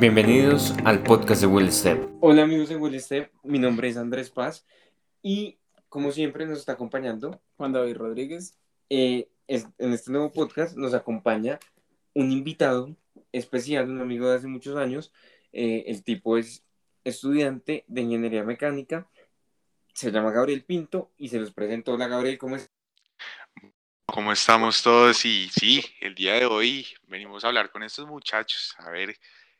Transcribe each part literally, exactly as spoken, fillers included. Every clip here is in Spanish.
Bienvenidos al podcast de Will Step. Hola amigos de Will Step, mi nombre es Andrés Paz y como siempre nos está acompañando Juan David Rodríguez. Eh, es, en este nuevo podcast nos acompaña un invitado especial, un amigo de hace muchos años. Eh, el tipo es estudiante de ingeniería mecánica, se llama Gabriel Pinto y se los presento. Hola Gabriel, ¿cómo estás? ¿Cómo estamos todos? Y sí, el día de hoy venimos a hablar con estos muchachos, a ver...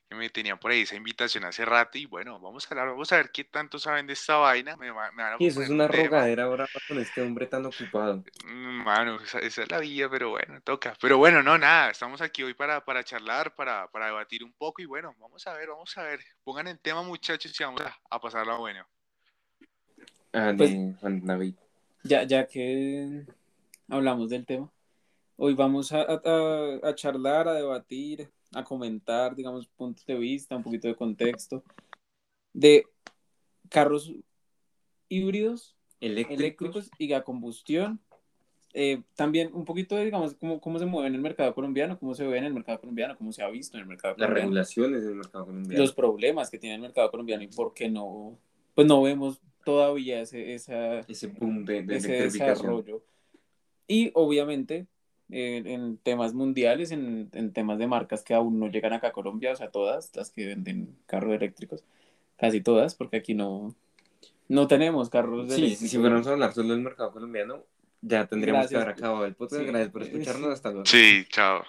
que me tenían por ahí esa invitación hace rato y bueno, vamos a hablar, vamos a ver qué tanto saben de esta vaina. Me, me van a y eso es una rogadera ahora con este hombre tan ocupado. Mano, esa, esa es la vida, pero bueno, toca. Pero bueno, no, nada, estamos aquí hoy para, para charlar, para, para debatir un poco y bueno, vamos a ver, vamos a ver. Pongan el tema, muchachos, y vamos a, a pasarla bueno. Pues, ya, ya que hablamos del tema, hoy vamos a, a, a charlar, a debatir, a comentar, digamos, puntos de vista, un poquito de contexto, de carros híbridos, eléctricos, eléctricos y a combustión. Eh, también un poquito de, digamos, cómo, cómo se mueve en el mercado colombiano, cómo se ve en el mercado colombiano, cómo se ha visto en el mercado colombiano. Las regulaciones del mercado colombiano. Los problemas que tiene el mercado colombiano y por qué no, pues no vemos todavía ese, esa, ese boom de, de ese desarrollo. Y obviamente... En, en temas mundiales, en, en temas de marcas que aún no llegan acá a Colombia, o sea, todas las que venden carros eléctricos, casi todas, porque aquí no, no tenemos carros sí, eléctricos. Sí, si fuéramos a hablar solo del mercado colombiano, ya tendríamos gracias. que haber acabado el podcast. Sí. Gracias por escucharnos, hasta luego. Sí, chao.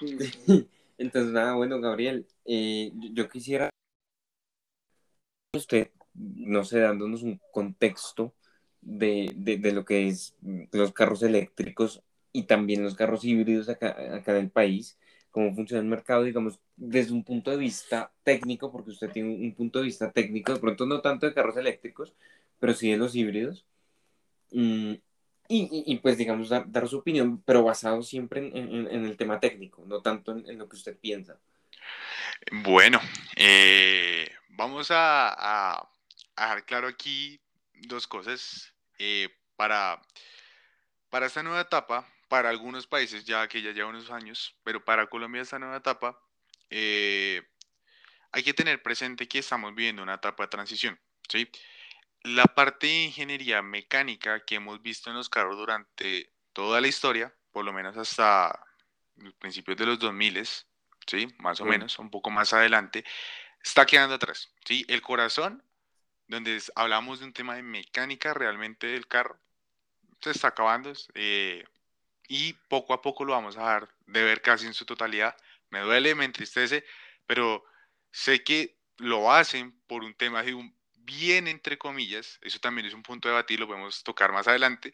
Entonces, nada, bueno, Gabriel, eh, yo, yo quisiera usted, no sé, dándonos un contexto de, de, de lo que es los carros eléctricos y también los carros híbridos acá, acá en el país, cómo funciona el mercado, digamos, desde un punto de vista técnico, porque usted tiene un punto de vista técnico, de pronto no tanto de carros eléctricos, pero sí de los híbridos, y, y, y pues, digamos, dar, dar su opinión, pero basado siempre en, en, en el tema técnico, no tanto en, en lo que usted piensa. Bueno, eh, vamos a, a, a dejar claro aquí dos cosas. Eh, para, para esta nueva etapa, para algunos países ya que ya lleva unos años, pero para Colombia esta nueva etapa, eh, hay que tener presente que estamos viviendo una etapa de transición, ¿sí? La parte de ingeniería mecánica que hemos visto en los carros durante toda la historia, por lo menos hasta los principios de los dos mil, ¿sí? Más o sí. menos, un poco más adelante, está quedando atrás, ¿sí? El corazón, donde hablamos de un tema de mecánica realmente del carro, se está acabando, eh, y poco a poco lo vamos a dar de ver casi en su totalidad. Me duele, me entristece, pero sé que lo hacen por un tema de un bien entre comillas, eso también es un punto de debatir, lo podemos tocar más adelante,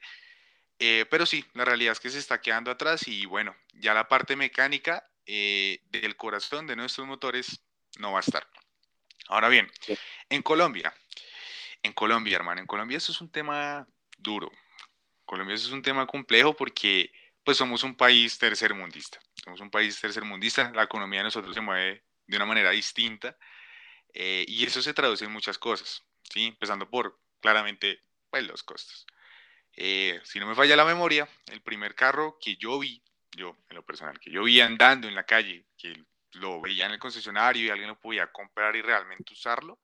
eh, pero sí, la realidad es que se está quedando atrás y bueno, ya la parte mecánica eh, del corazón de nuestros motores no va a estar. Ahora bien, en Colombia, en Colombia hermano, en Colombia eso es un tema duro. Colombia es un tema complejo porque pues somos un país tercermundista, somos un país tercermundista, la economía de nosotros se mueve de una manera distinta, eh, y eso se traduce en muchas cosas, ¿sí? Empezando por claramente pues, los costos. Eh, si no me falla la memoria, el primer carro que yo vi, yo en lo personal, que yo vi andando en la calle, que lo veía en el concesionario y alguien lo podía comprar y realmente usarlo,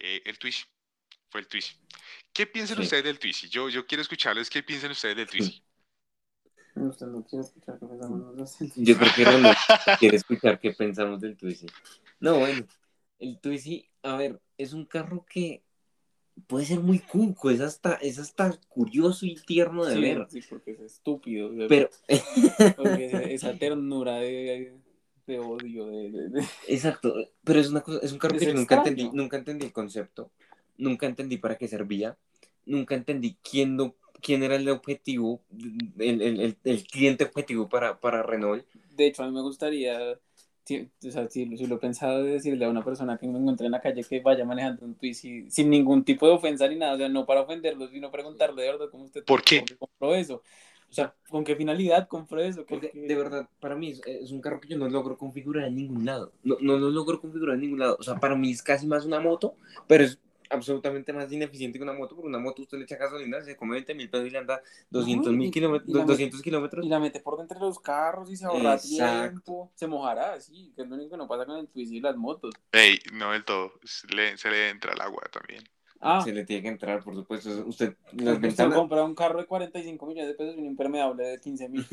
eh, el Twizy. Fue el Twizy. ¿Qué piensan sí. ustedes del Twizy? Yo, yo quiero escucharles qué piensan ustedes del Twizy. No, usted no quiere escuchar qué pensamos del Twizy. Yo prefiero no quiere escuchar qué pensamos del Twizy. No, bueno, el Twizy, a ver, es un carro que puede ser muy cuco, es hasta, es hasta curioso y tierno de sí, ver. Sí, porque es estúpido. De Pero... porque esa ternura de... de odio. De, de, de... Exacto, pero es una cosa, es un carro es que yo nunca entendí, nunca entendí el concepto. Nunca entendí para qué servía, nunca entendí quién, no, quién era el objetivo, el, el, el, el cliente objetivo para, para Renault. De hecho, a mí me gustaría, si, o sea, si, si lo he pensado, de decirle a una persona que me encontré en la calle que vaya manejando un Twizy sin ningún tipo de ofensa ni nada, o sea, no para ofenderlos, sino preguntarle de verdad cómo usted ¿Por qué? compró eso. O sea, ¿con qué finalidad compró eso? Porque de verdad, para mí es, es un carro que yo no logro configurar en ningún lado. No, no lo logro configurar en ningún lado. O sea, para mí es casi más una moto, pero es absolutamente más ineficiente que una moto, porque una moto usted le echa gasolina, se come veinte mil pesos y le anda doscientos kilómetros, doscientos kilómetros. Y la mete por dentro de los carros y se ahorra Exacto. tiempo, se mojará, sí, que es lo único que no pasa con el Twizy y las motos. Ey, no del todo, se le, se le entra el agua también. Ah. Se le tiene que entrar, por supuesto. Usted, las ventanas... usted compra un carro de cuarenta y cinco millones de pesos y un impermeable de quince mil.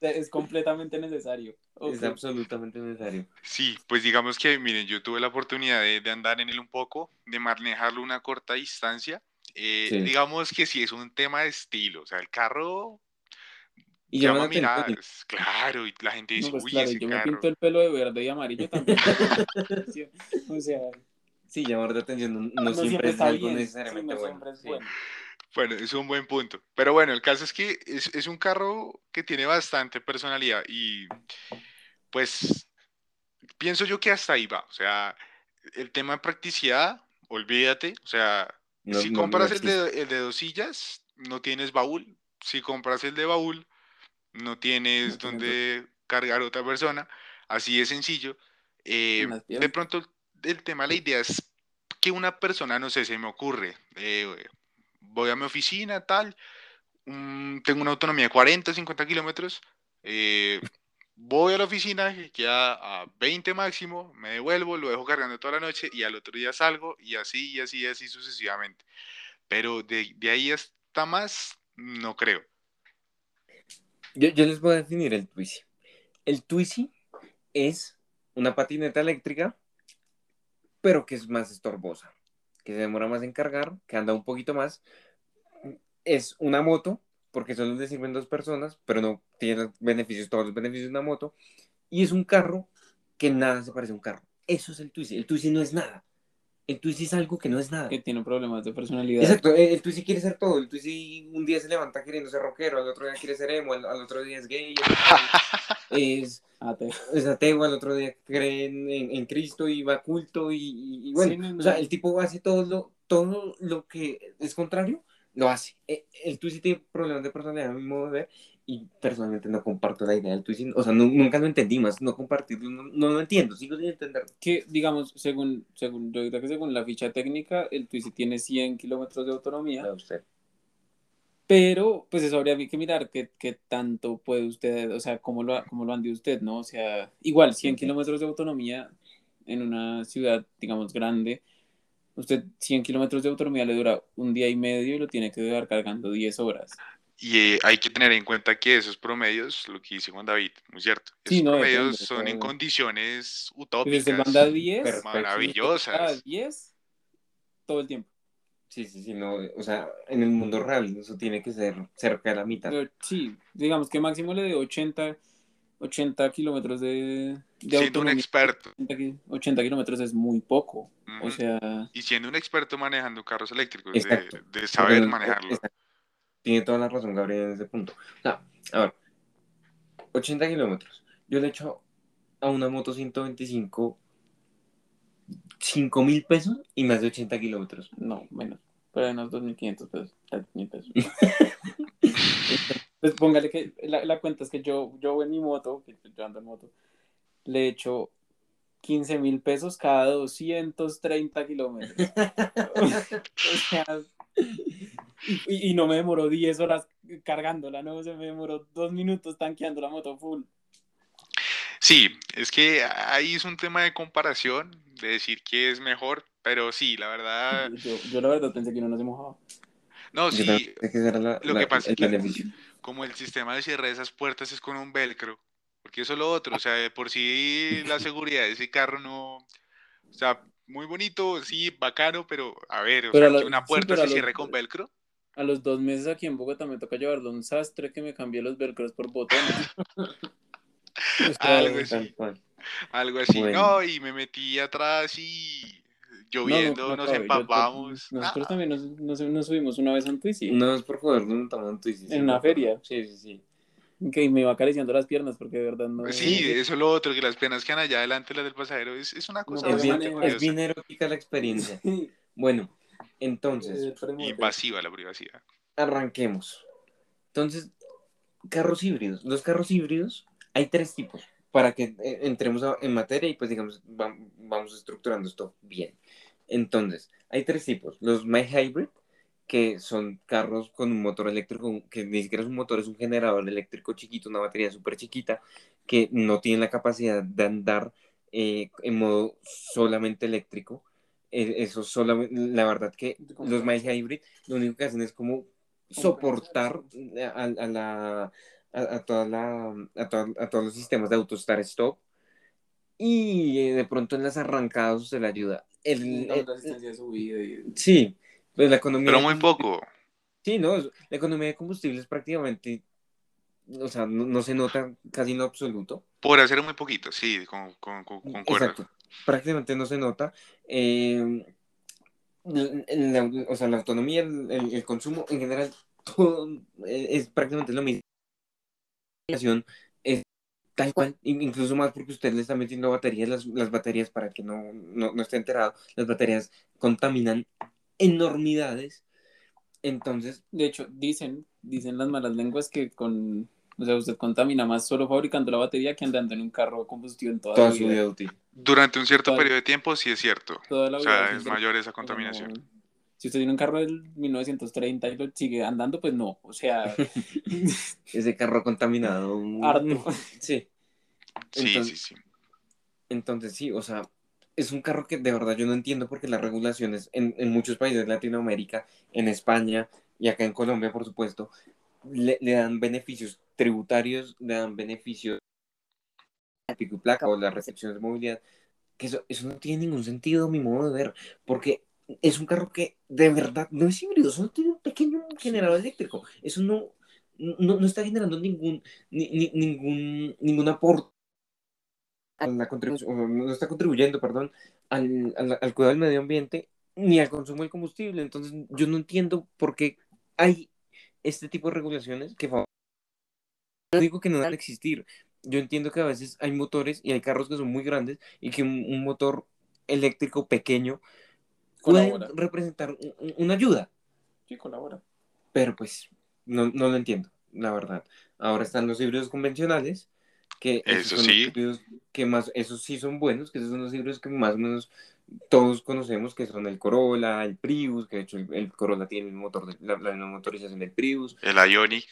Es completamente necesario. Okay. Es absolutamente necesario. Sí, pues digamos que, miren, yo tuve la oportunidad de, de andar en él un poco, de manejarlo una corta distancia. Eh, sí. Digamos que sí, es un tema de estilo. O sea, el carro... Y llama a mirar, claro, y la gente dice, no, pues, uy, claro, ese yo carro... Yo me pinto el pelo de verde y amarillo también. O sea... Sí, llamar de atención no, no siempre, siempre es algo necesariamente sí, no bueno. Es bueno. Sí. Bueno, es un buen punto. Pero bueno, el caso es que es, es un carro que tiene bastante personalidad y pues pienso yo que hasta ahí va. O sea, el tema de practicidad, olvídate. O sea, no, si no, compras no el, de, el de dos sillas, no tienes baúl. Si compras el de baúl, no tienes no, donde no. cargar a otra persona. Así de sencillo. Eh, de pronto... El tema, la idea es que una persona, no sé, se me ocurre, eh, voy a mi oficina, tal, um, tengo una autonomía de cuarenta, cincuenta kilómetros, eh, voy a la oficina, que queda a veinte máximo, me devuelvo, lo dejo cargando toda la noche y al otro día salgo y así, y así, y así sucesivamente. Pero de, de ahí hasta más, no creo. Yo, yo les voy a definir el Twizy. El Twizy es una patineta eléctrica, pero que es más estorbosa, que se demora más en cargar, que anda un poquito más. Es una moto, porque solo le sirven dos personas, pero no tiene los beneficios, todos los beneficios de una moto. Y es un carro que nada se parece a un carro. Eso es el Twizy. El Twizy no es nada. El Twizy es algo que no es nada. Que tiene problemas de personalidad. Exacto. El Twizy quiere ser todo. El Twizy un día se levanta queriendo ser rockero, al otro día quiere ser emo, al, al otro día es gay, es... Ateo. Es ateo, al otro día cree en, en, en Cristo y va culto y, y, y bueno, sí, no, no. O sea, el tipo hace todo lo, todo lo que es contrario, lo hace. El, el Twizy tiene problemas de personalidad, a mi modo de ver, y personalmente no comparto la idea del Twizy, o sea, no, nunca lo entendí más, no compartirlo, no, no lo entiendo, sigo sin entenderlo. Que, digamos, según, según, yo creo que según la ficha técnica, el Twizy tiene cien kilómetros de autonomía. A usted. Pero, pues eso habría que mirar qué, qué tanto puede usted, o sea, cómo lo, cómo lo ande usted, ¿no? O sea, igual, cien kilómetros de autonomía en una ciudad, digamos, grande, usted cien kilómetros de autonomía le dura un día y medio y lo tiene que dejar cargando diez horas. Y eh, hay que tener en cuenta que esos promedios, lo que dice Juan David, ¿no es cierto? Esos sí, no, promedios depende, son claro. En condiciones utópicas, pero se manda diez, maravillosas. diez todo el tiempo. Sí, sí, sí, no, o sea, en el mundo real eso tiene que ser cerca de la mitad. Sí, digamos que máximo le dé ochenta kilómetros de, de siendo autonomía. Un experto. ochenta kilómetros es muy poco, mm-hmm. O sea... Y siendo un experto manejando carros eléctricos, de, de saber pero, manejarlo. Exacto. Tiene toda la razón, Gabriel, en ese punto. O sea, a ver, ochenta kilómetros. Yo le echo a una moto ciento veinticinco... cinco mil pesos y más de ochenta kilómetros. No, menos. Pero menos dos mil quinientos pesos. tres mil pesos. Pues póngale que la, la cuenta es que yo, yo en mi moto, que yo ando en moto, le echo quince mil pesos cada doscientos treinta kilómetros. O sea, y, y no me demoró diez horas cargándola, no, se me demoró dos minutos tanqueando la moto full. Sí, es que ahí es un tema de comparación, de decir que es mejor, pero sí, la verdad... Yo, yo la verdad pensé que no nos hemos mojado. No, sí, la, lo la, que pasa es que beneficio. Como el sistema de cierre de esas puertas es con un velcro, porque eso es lo otro, o sea, de por sí la seguridad de ese carro no... O sea, muy bonito, sí, bacano, pero a ver, o pero sea, la, que una puerta sí, se cierre los, con velcro. A los dos meses aquí en Bogotá me toca llevarlo a un sastre que me cambió los velcros por botones. Algo así, algo así, bueno. No, y me metí atrás y lloviendo, no, no, no, nos cabe, empapamos. Yo, nosotros ah. también nos, nos, nos subimos una vez a un Twizy. Una vez por joder, no tomamos un Twizy. En una feria. Sí, sí, sí. Que me iba acariciando las piernas porque de verdad no... Sí, eso es lo otro, que las piernas quedan allá adelante las del pasajero, es, es una cosa no, es, bien, es bien erótica la experiencia. Bueno, entonces... Invasiva la privacidad. Arranquemos. Entonces, carros híbridos. Los carros híbridos... Hay tres tipos para que entremos en materia y pues digamos vamos estructurando esto bien. Entonces, hay tres tipos. Los mild hybrid, que son carros con un motor eléctrico, que ni siquiera es un motor, es un generador eléctrico chiquito, una batería súper chiquita, que no tiene la capacidad de andar eh, en modo solamente eléctrico. Eh, eso solamente, la verdad que los mild hybrid lo único que hacen es como soportar a, a, la, a, a, toda la, a, to, a todos los sistemas de auto start stop, y eh, de pronto en las arrancadas usted le ayuda. El, el, el, sí, pues la economía... Pero muy poco. Sí, no, la economía de combustibles prácticamente, o sea, no, no se nota casi en lo absoluto. Por hacer muy poquito, sí, con, con, con, concuerdo. Exacto, prácticamente no se nota. Eh, la, la, o sea, la autonomía, el, el, el consumo, en general, todo es prácticamente lo mismo. La situación es tal cual, incluso más porque usted le está metiendo baterías, las, las baterías, para que no, no, no esté enterado, las baterías contaminan enormidades. Entonces, de hecho, dicen, dicen las malas lenguas que con, o sea, usted contamina más solo fabricando la batería que andando en un carro de combustión toda, toda la vida. Su vida útil. Durante un cierto toda, periodo de tiempo, sí es cierto. Toda la vida, o sea, es, es mayor esa contaminación. Como, si usted tiene un carro del mil novecientos treinta y lo sigue andando, pues no, o sea... Ese carro contaminado... Harto. Sí. Sí, entonces, sí, sí. Entonces, sí, o sea, es un carro que de verdad yo no entiendo porque las regulaciones en, en muchos países de Latinoamérica, en España y acá en Colombia, por supuesto, le, le dan beneficios tributarios, le dan beneficios a pico y placa o las restricciones de movilidad, que eso, eso no tiene ningún sentido a mi modo de ver, porque... Es un carro que de verdad no es híbrido, solo tiene un pequeño generador eléctrico. Eso no, no, no está generando ningún, ni, ni, ningún, ningún aporte a la contribución, no está contribuyendo, perdón, al, al, al cuidado del medio ambiente ni al consumo del combustible. Entonces, yo no entiendo por qué hay este tipo de regulaciones que favorecen. No digo que no deben existir. Yo entiendo que a veces hay motores y hay carros que son muy grandes y que un, un motor eléctrico pequeño pueden colabora. Representar una ayuda. Sí, colabora. Pero pues, no, no lo entiendo, la verdad. Ahora están los híbridos convencionales, que eso son sí. Los que más, esos sí son buenos, que esos son los híbridos que más o menos todos conocemos, que son el Corolla, el Prius, que de hecho el, el Corolla tiene el motor de, la, la nueva motorización del Prius. El Ioniq.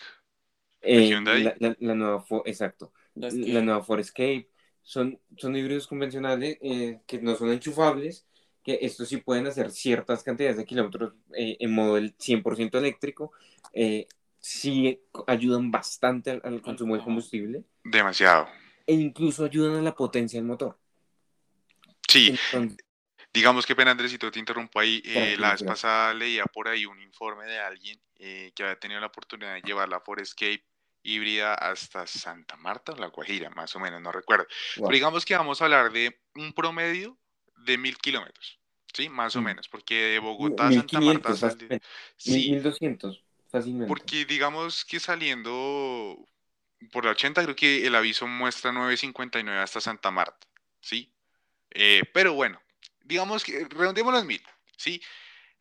Eh, Hyundai. La, la, la nueva, for, exacto. La, la nueva Ford Escape. Son, son híbridos convencionales eh, que no son enchufables, que estos sí pueden hacer ciertas cantidades de kilómetros eh, en modo del cien por ciento eléctrico, eh, sí ayudan bastante al, al consumo de combustible. Demasiado. E incluso ayudan a la potencia del motor. Sí. Entonces, digamos que, pena, Andresito, te interrumpo ahí. Eh, la vez pasada leía por ahí un informe de alguien eh, que había tenido la oportunidad de llevar la Ford Escape híbrida hasta Santa Marta o La Guajira, más o menos, no recuerdo. Wow. Pero digamos que vamos a hablar de un promedio de mil kilómetros, ¿sí? Más o menos, porque de Bogotá a Santa Marta... Sal... Sí, mil doscientos, fácilmente. Porque digamos que saliendo por la ochenta, creo que el aviso muestra nueve cincuenta y nueve hasta Santa Marta, ¿sí? Eh, pero bueno, digamos que redondeemos los mil, ¿sí?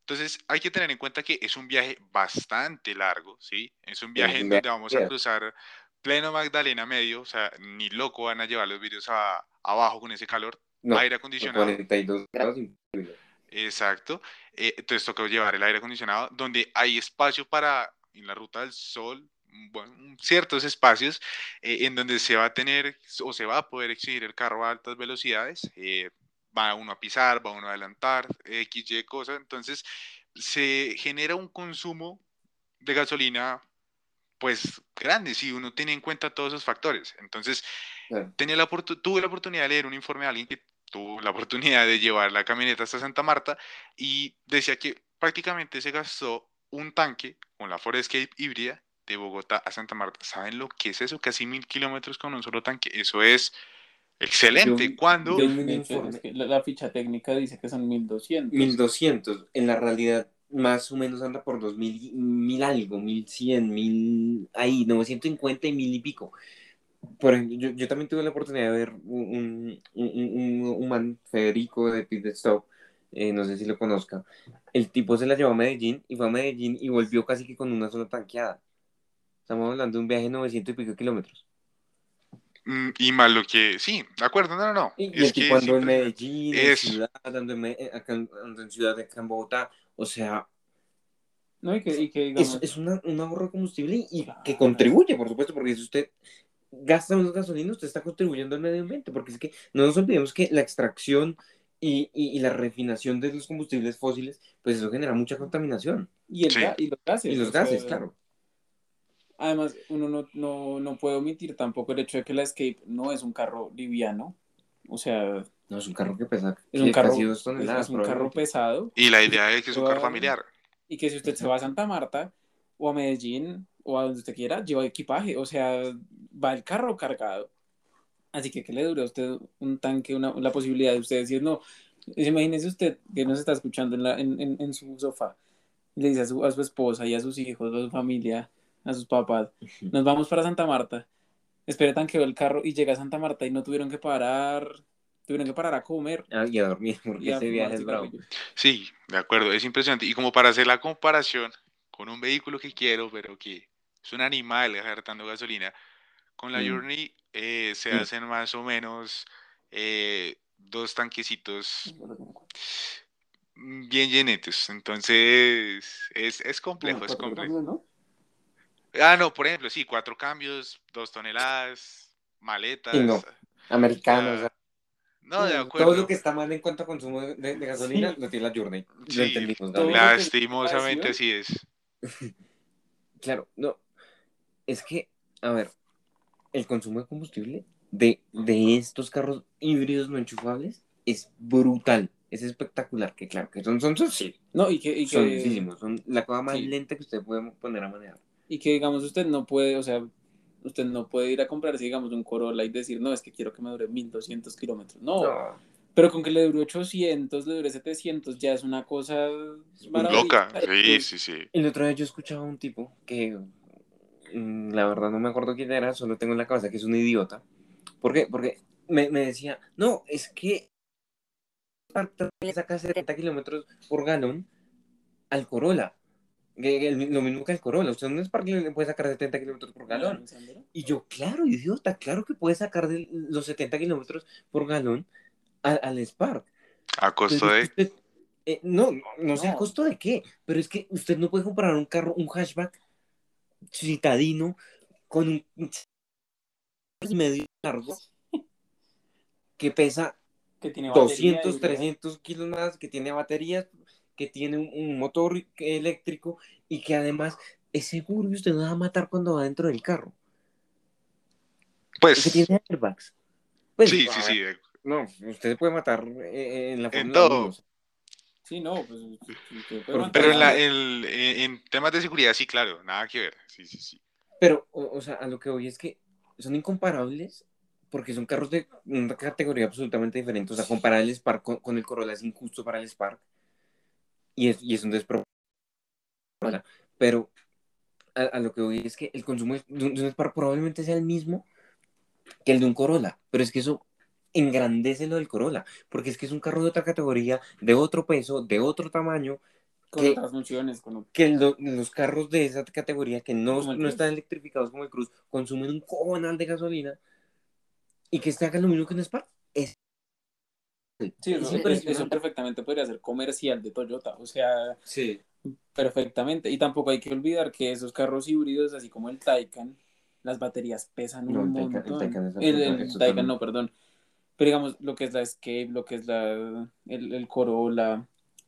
Entonces hay que tener en cuenta que es un viaje bastante largo, ¿sí? Es un viaje en donde vamos a cruzar pleno Magdalena Medio, o sea, ni loco van a llevar los vidrios a, abajo con ese calor. No, aire acondicionado. cuarenta y dos grados. Exacto. Eh, entonces toca llevar el aire acondicionado, donde hay espacio para, en la Ruta del Sol, bueno, ciertos espacios eh, en donde se va a tener o se va a poder exhibir el carro a altas velocidades. Eh, va uno a pisar, va uno a adelantar, X, Y cosas. Entonces se genera un consumo de gasolina pues grande, si uno tiene en cuenta todos esos factores. Entonces, claro. tenía la oportun- tuve la oportunidad de leer un informe de alguien que tuvo la oportunidad de llevar la camioneta hasta Santa Marta y decía que prácticamente se gastó un tanque con la Ford Escape híbrida de Bogotá a Santa Marta. ¿Saben lo que es eso? Casi mil kilómetros con un solo tanque. Eso es excelente. Yo, ¿Cuándo? Yo informe... es que la, la ficha técnica dice que son mil doscientos. mil doscientos. En la realidad, más o menos anda por dos mil, mil algo, mil cien, mil, ahí, novecientos cincuenta y mil y pico. Por ejemplo, yo, yo también tuve la oportunidad de ver un, un, un, un man, Federico de Pitstop, eh, no sé si lo conozca. El tipo se la llevó a Medellín y fue a Medellín y volvió casi que con una sola tanqueada. Estamos hablando de un viaje de novecientos y pico kilómetros. Y más lo que... Sí, de acuerdo, no, no, no. Y, y es que cuando en Medellín, es... en ciudad, ando en, me... acá, ando en ciudad, acá en Bogotá, o sea... No, y que, y que, digamos... Es, es una, un ahorro de combustible y claro, que contribuye, por supuesto, porque si usted gasta menos gasolina, usted está contribuyendo al medio ambiente, porque es que no nos olvidemos que la extracción y, y, y la refinación de los combustibles fósiles, pues eso genera mucha contaminación. Y, el, sí. y los gases. Y los gases, o sea, claro. Además, uno no, no, no puede omitir tampoco el hecho de que la Escape no es un carro liviano, o sea... No, es un carro que pesa. Es un carro, casi dos toneladas, es un carro pesado. Y la idea es que es un carro familiar. Y que si usted se va a Santa Marta, o a Medellín, o a donde usted quiera, lleva equipaje, o sea, va el carro cargado. Así que, ¿qué le dura a usted un tanque, una, la posibilidad de usted decir no? Imagínese usted que nos está escuchando en, la, en, en, en su sofá, le dice a su, a su esposa y a sus hijos, a su familia, a sus papás, nos vamos para Santa Marta, espere tanqueó el carro y llega a Santa Marta y no tuvieron que parar... Tuvieron que parar a comer. Ah, y a dormir, porque ese viaje es bravo. Sí, de acuerdo, es impresionante. Y como para hacer la comparación con un vehículo que quiero, pero que es un animal gastando gasolina, con la mm. Journey eh, se mm. hacen más o menos eh, dos tanquecitos bien llenetes. Entonces, es, es complejo, bueno, es complejo. Cambios, ¿no? Ah, no, por ejemplo, sí, cuatro cambios, dos toneladas, maletas. Sí, no. Americanos, uh, no, de acuerdo. Todo lo que está mal en cuanto a consumo de, de gasolina sí. lo tiene la Journey. Sí, lo entendimos, ¿no? Lastimosamente así es. Claro, no. Es que, a ver, el consumo de combustible de, de estos carros híbridos no enchufables es brutal. Es espectacular. Que claro, que son, son, son sí. No, y que, y que, son, eh, son la cosa más sí. lenta que usted puede poner a manejar. Y que, digamos, usted no puede, o sea... Usted no puede ir a comprarse, digamos, un Corolla y decir, no, es que quiero que me dure mil doscientos kilómetros. No, no, pero con que le dure ochocientos, le dure setecientos, ya es una cosa maravillosa. Loca, sí, sí, sí. El otro día yo escuchaba a un tipo que, la verdad no me acuerdo quién era, solo tengo en la cabeza que es un idiota. ¿Por qué? Porque me, me decía, no, es que le saca setenta kilómetros por galón al Corolla. Lo mismo que el Corolla, usted en un Spark le puede sacar setenta kilómetros por galón. Y yo, claro, idiota, claro que puede sacar de los setenta kilómetros por galón al, al Spark. ¿A costo de? Usted, eh, no, no, no sé a costo de qué, pero es que usted no puede comparar un carro, un hatchback citadino con un y medio largo que pesa que tiene doscientos, trescientos kilos más, que tiene baterías, que tiene un, un motor eléctrico y que además es seguro y usted no va a matar cuando va dentro del carro. Pues... Que tiene airbags. Pues, sí, sí, sí. No, usted puede matar eh, en la Fórmula uno. En todo. Sí, no, pues... Usted puede matar. Pero en, la, el, en temas de seguridad, sí, claro, nada que ver. Sí, sí, sí. Pero, o, o sea, a lo que voy es que son incomparables porque son carros de una categoría absolutamente diferente. O sea, comparar el Spark con, con el Corolla es injusto para el Spark. Y es, y es un despropósito. Pero a, a lo que voy es que el consumo de un, de un Spark probablemente sea el mismo que el de un Corolla, pero es que eso engrandece lo del Corolla, porque es que es un carro de otra categoría, de otro peso, de otro tamaño, con que, otras funciones, con... que lo, los carros de esa categoría que no, no están electrificados como el Cruze consumen un cojonal de gasolina y que se haga lo mismo que un Spark es... Sí, eso, es, eso perfectamente podría ser comercial de Toyota, o sea, sí, perfectamente. Y tampoco hay que olvidar que esos carros híbridos, así como el Taycan, las baterías pesan no, un montón. Taycan, el Taycan, el, el Taycan no, perdón. Pero digamos, lo que es la Escape, lo que es la el, el Corolla,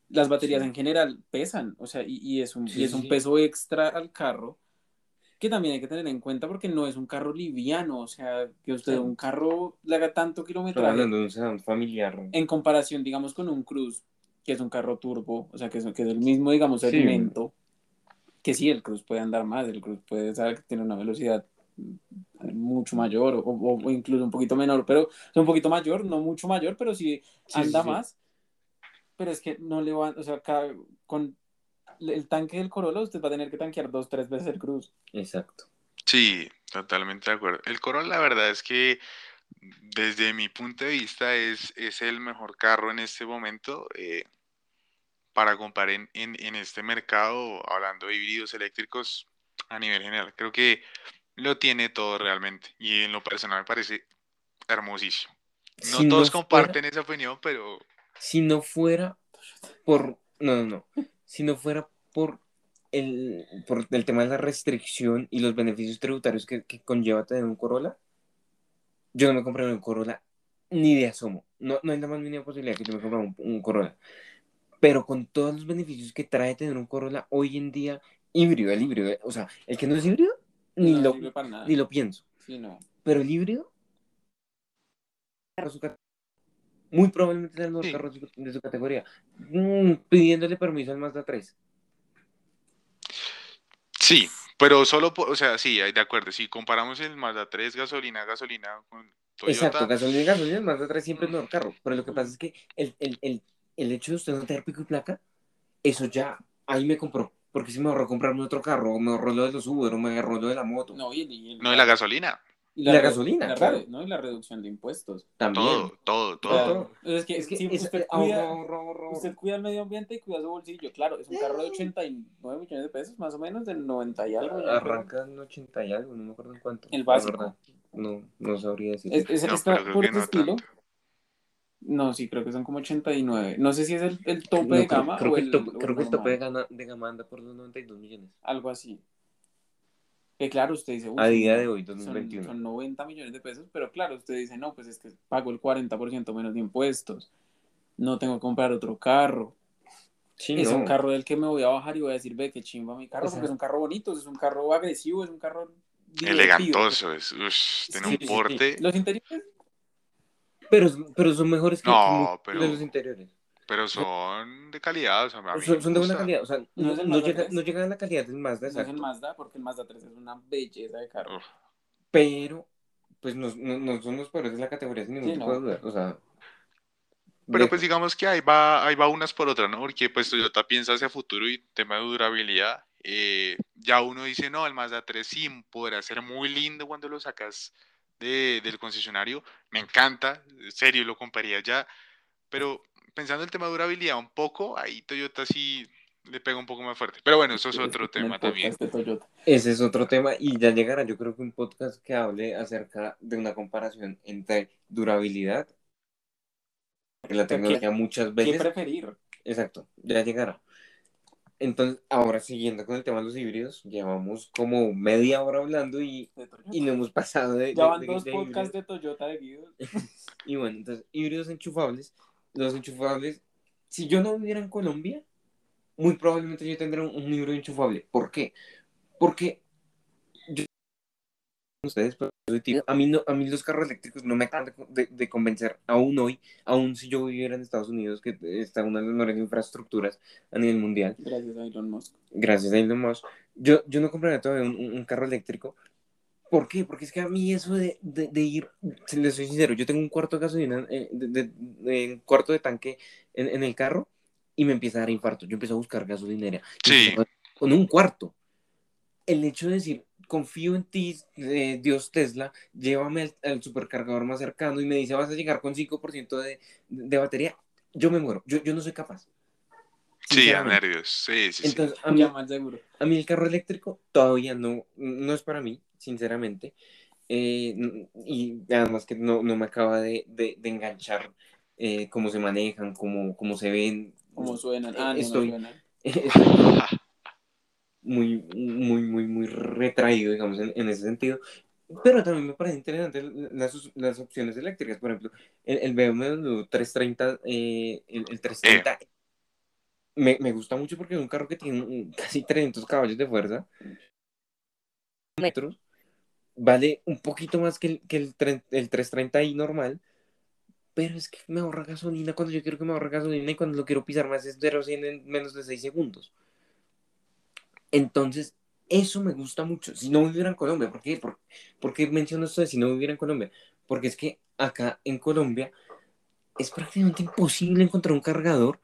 las baterías sí. en general pesan, o sea, y, y es un, sí, y es un sí. peso extra al carro que también hay que tener en cuenta porque no es un carro liviano, o sea, que usted sí. un carro le haga tanto kilometraje. Hablando de un sedán familiar. En comparación, digamos, con un Cruze, que es un carro turbo, o sea, que es, que es el mismo, digamos, segmento, sí. que sí, el Cruze puede andar más, el Cruze puede saber que tiene una velocidad mucho mayor o, o, o incluso un poquito menor, pero es un poquito mayor, no mucho mayor, pero sí anda sí, sí, más. Sí. Pero es que no le van, o sea, cada, con... el tanque del Corolla usted va a tener que tanquear dos, tres veces el Cruze. Exacto. Sí, totalmente de acuerdo. El Corolla, la verdad es que desde mi punto de vista es, es el mejor carro en este momento eh, para comprar en, en, en este mercado, hablando de híbridos eléctricos a nivel general. Creo que lo tiene todo realmente. Y en lo personal me parece hermosísimo. No si todos no comparten fuera, esa opinión, pero... Si no fuera por... No, no, no. Si no fuera por el, por el tema de la restricción y los beneficios tributarios que, que conlleva tener un Corolla, yo no me compraría un Corolla ni de asomo. No, no hay la más mínima posibilidad que yo me comprara un, un Corolla. Pero con todos los beneficios que trae tener un Corolla hoy en día, híbrido, el híbrido. O sea, el que no es híbrido, ni, no, lo, no ni lo pienso. Sí, no. Pero el híbrido... muy probablemente sean los sí. carros de su categoría, pidiéndole permiso al Mazda tres. Sí, pero solo, por, o sea, sí, de acuerdo, si comparamos el Mazda tres gasolina, gasolina con Toyota... Exacto, gasolina, gasolina, el Mazda tres siempre es mejor carro, pero lo que pasa es que el, el, el, el hecho de usted no tener pico y placa, eso ya, ahí me compró, porque si me ahorró comprarme otro carro, o me ahorró lo de los Uber, o me ahorró lo de la moto. No, y, el, y el... no de la gasolina. Y la, la redu- gasolina, la claro. Redu- ¿no? Y la reducción de impuestos. También. Todo, todo, todo. Claro. Es que, es que si usted, es, cuida, oh, oh, oh, oh. usted cuida el medio ambiente y cuida su bolsillo. Claro, es un carro de ochenta y nueve millones de pesos, más o menos, del noventa y algo. Arranca en ochenta y algo, no me acuerdo en cuánto. El básico. No, no sabría decir. Es, es, no, está por este no estilo. Tanto. No, sí, creo que son como ochenta y nueve. No sé si es el, el tope no, de creo, gama creo o el, el tope, o Creo que el tope de gama, de gama anda por los noventa y dos millones. Algo así. Que claro, usted dice... A día de hoy, dos mil veintiuno. Son, son noventa millones de pesos, pero claro, usted dice, no, pues es que pago el cuarenta por ciento menos de impuestos. No tengo que comprar otro carro. Sí, es no. un carro del que me voy a bajar y voy a decir, ve, qué chimba mi carro, o sea, porque es un carro bonito, es un carro agresivo, es un carro... Elegantoso, es, uff, tiene sí, un porte... Sí, sí. Los interiores... Pero, pero son mejores que no, pero... los interiores. Pero son de calidad, o sea, son, son de buena calidad, o sea, no, no, no, llega, no llegan a la calidad del Mazda, exacto. No es el Mazda, porque el Mazda tres es una belleza de carro. Uf. Pero, pues, no, no, no son los peores de la categoría sin ningún sí, tipo no. de duda, o sea. Pero, de... pues, digamos que ahí va, ahí va unas por otras, ¿no? Porque, pues, Toyota piensa hacia futuro y tema de durabilidad. Eh, ya uno dice, no, el Mazda tres sí podrá ser muy lindo cuando lo sacas de, del concesionario. Me encanta, en serio, lo compraría ya, pero... Pensando en el tema de durabilidad un poco, ahí Toyota sí le pega un poco más fuerte. Pero bueno, eso es otro tema también. Ese es otro tema y ya llegará, yo creo que un podcast que hable acerca de una comparación entre durabilidad, que la tecnología muchas veces... ¿Qué preferir? Exacto, ya llegará. Entonces, ahora siguiendo con el tema de los híbridos, llevamos como media hora hablando y, y no hemos pasado de... Ya van dos podcasts de Toyota de híbridos. Y bueno, entonces, híbridos enchufables... Los enchufables, si yo no viviera en Colombia, muy probablemente yo tendría un, un híbrido enchufable. ¿Por qué? Porque yo, ustedes, pero soy tío. A mí no, a mí los carros eléctricos no me acaban de, de convencer aún hoy, aún si yo viviera en Estados Unidos, que está una de las mejores infraestructuras a nivel mundial. Gracias a Elon Musk. Gracias a Elon Musk. Yo, yo no compraría todavía un, un carro eléctrico. ¿Por qué? Porque es que a mí eso de, de, de ir, se les soy sincero, yo tengo un cuarto de gasolina, eh, de, de, de, un cuarto de tanque en, en el carro y me empieza a dar infarto. Yo empiezo a buscar gasolinera. Sí. Con un cuarto. El hecho de decir, confío en ti, eh, Dios Tesla, llévame al, al supercargador más cercano y me dice, vas a llegar con cinco por ciento de, de batería, yo me muero. Yo, yo no soy capaz. Sí, a nervios. Sí, sí, Entonces, sí. A mí, ya más seguro. A mí el carro eléctrico todavía no, no es para mí. Sinceramente, eh, y además que no, no me acaba de, de, de enganchar eh, cómo se manejan, cómo, cómo se ven, cómo suenan. Ah, estoy, no, no suena. estoy muy, muy, muy, muy retraído, digamos, en, en ese sentido. Pero también me parece interesante las, las opciones eléctricas. Por ejemplo, el, el B M W trescientos treinta, eh, el, el trescientos treinta eh. me, me gusta mucho porque es un carro que tiene casi trescientos caballos de fuerza. Metros. Vale un poquito más que el, que el, el trescientos treinta i normal, pero es que me ahorra gasolina cuando yo quiero que me ahorre gasolina y cuando lo quiero pisar más es cero a cien en menos de seis segundos. Entonces, eso me gusta mucho. Si no viviera en Colombia, ¿por qué? ¿Por, por qué menciono esto de si no viviera en Colombia? Porque es que acá en Colombia es prácticamente imposible encontrar un cargador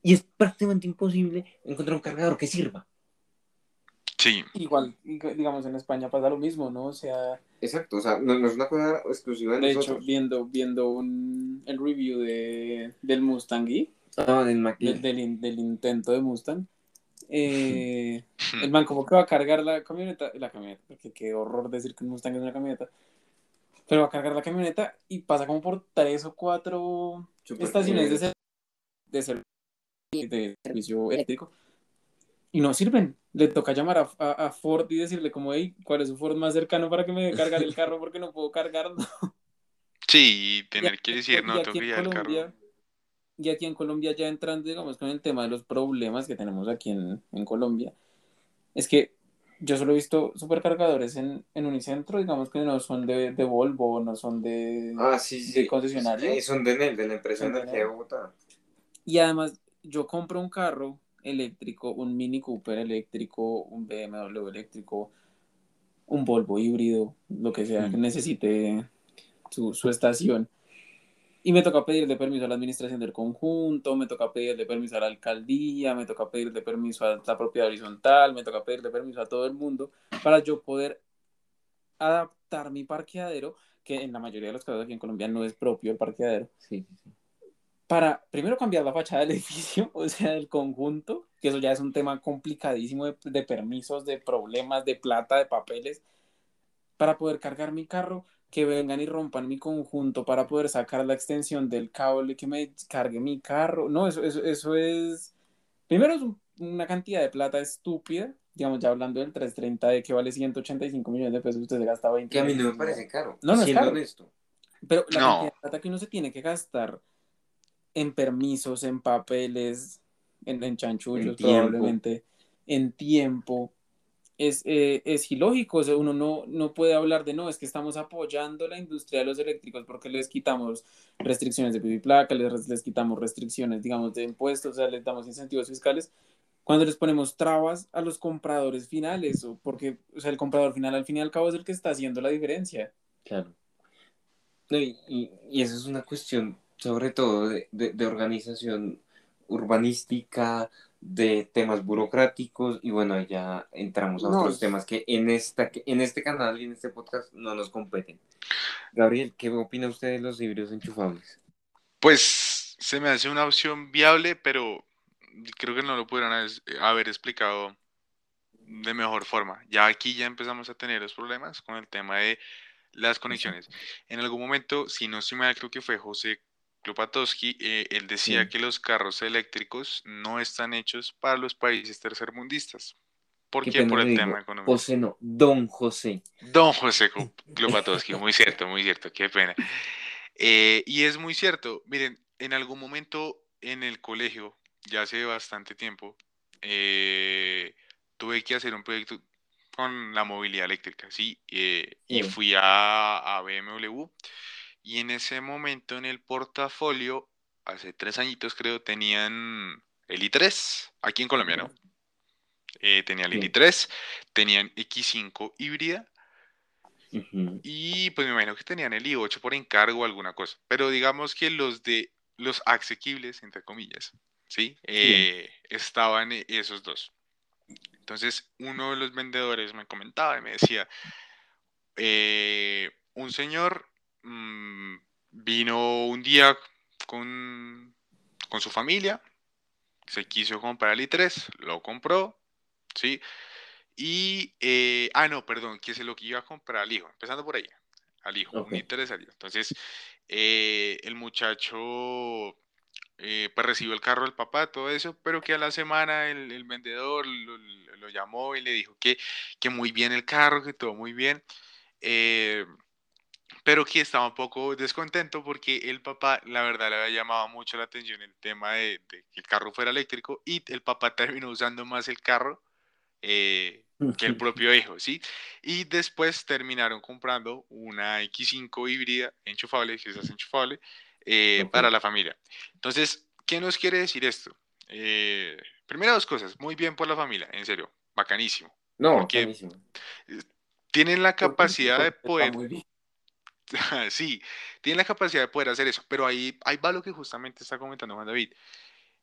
y es prácticamente imposible encontrar un cargador que sirva. Sí. Igual, digamos, en España pasa lo mismo, ¿no? O sea... Exacto, o sea, no, no es una cosa exclusiva de, de nosotros. De hecho, viendo, viendo un, el review de, del Mustang, y, ah, del, del, del, del intento de Mustang, Eh, el man como que va a cargar la camioneta, la camioneta, porque qué horror decir que un Mustang es una camioneta, pero va a cargar la camioneta y pasa como por tres o cuatro Super estaciones de, ser, de, ser, de servicio eléctrico y no sirven. Le toca llamar a, a, a Ford y decirle como, hey, ¿cuál es su Ford más cercano para que me deje cargar el carro? Porque no puedo cargarlo. Sí, tener aquí, que decir, no, te olvidas el carro. Y aquí en Colombia, ya entrando, digamos, con el tema de los problemas que tenemos aquí en, en Colombia, es que yo solo he visto supercargadores en, en Unicentro, digamos que no son de, de Volvo, no son de, ah, sí, sí, de concesionarios. Sí, son de Enel, de la empresa Enel de Bogotá. Y además, yo compro un carro eléctrico, un Mini Cooper eléctrico, un B M W eléctrico, un Volvo híbrido, lo que sea mm. que necesite su, su estación. Y me toca pedirle permiso a la administración del conjunto, me toca pedirle permiso a la alcaldía, me toca pedirle permiso a la propiedad horizontal, me toca pedirle permiso a todo el mundo para yo poder adaptar mi parqueadero, que en la mayoría de los casos aquí en Colombia no es propio el parqueadero. Sí, sí, sí. Para primero cambiar la fachada del edificio, o sea, del conjunto, que eso ya es un tema complicadísimo de, de permisos, de problemas, de plata, de papeles, para poder cargar mi carro, que vengan y rompan mi conjunto para poder sacar la extensión del cable que me cargue mi carro. No, eso, eso, eso es... Primero es un, una cantidad de plata estúpida. Digamos, ya hablando del trescientos treinta de que vale ciento ochenta y cinco millones de pesos, usted se gasta veinte. Que a mí no me parece caro. No, no es caro. Honesto. Pero la no. cantidad de plata que uno se tiene que gastar en permisos, en papeles, en, en chanchullos en probablemente, en tiempo... Es, eh, es ilógico, o sea, uno no, no puede hablar de no, es que estamos apoyando la industria de los eléctricos porque les quitamos restricciones de pico y placa, les, les quitamos restricciones, digamos, de impuestos, o sea, les damos incentivos fiscales, cuando les ponemos trabas a los compradores finales, o porque, o sea, el comprador final al fin y al cabo es el que está haciendo la diferencia. Claro. No, y, y, y eso es una cuestión, sobre todo, de, de, de organización urbanística, de temas burocráticos, y bueno, ya entramos a no, otros temas que en, esta, que en este canal y en este podcast no nos competen. Gabriel, ¿qué opina usted de los híbridos enchufables? Pues se me hace una opción viable, pero creo que no lo pudieron haber explicado de mejor forma. Ya aquí ya empezamos a tener los problemas con el tema de las conexiones. En algún momento, si no estoy mal, creo que fue José Clopatofsky, eh, él decía sí. que los carros eléctricos no están hechos para los países tercermundistas. ¿Por qué? Por el tema económico. José no, Don José. Don José Clopatofsky, muy cierto, muy cierto, qué pena. Eh, y es muy cierto, miren, en algún momento en el colegio, ya hace bastante tiempo, eh, tuve que hacer un proyecto con la movilidad eléctrica, ¿sí? Eh, sí. Y fui a, a B M W. Y en ese momento en el portafolio, hace tres añitos creo, tenían el i tres, aquí en Colombia, ¿no? Eh, tenían el i tres, tenían equis cinco híbrida, uh-huh. y pues me imagino que tenían el i ocho por encargo o alguna cosa. Pero digamos que los de los asequibles, entre comillas, ¿sí? Eh, estaban esos dos. Entonces, uno de los vendedores me comentaba y me decía, eh, un señor... vino un día con, con su familia, se quiso comprar el i tres, lo compró, ¿sí? Y, eh, ah, no, perdón, que se lo iba a comprar al hijo, empezando por ahí, al hijo, okay. un i tres al hijo. Entonces, eh, el muchacho eh, pues recibió el carro del papá, todo eso, pero que a la semana el, el vendedor lo, lo llamó y le dijo que, que muy bien el carro, que todo muy bien. Eh... pero que estaba un poco descontento porque el papá, la verdad, le había llamado mucho la atención el tema de, de que el carro fuera eléctrico y el papá terminó usando más el carro eh, que el propio hijo, ¿sí? Y después terminaron comprando una equis cinco híbrida enchufable, que es enchufable, eh, okay. para la familia. Entonces, ¿qué nos quiere decir esto? Eh, primero dos cosas, muy bien por la familia, en serio, bacanísimo. No, porque bacanísimo. Tienen la capacidad de poder... Sí, tiene la capacidad de poder hacer eso, pero ahí, ahí va lo que justamente está comentando Juan David,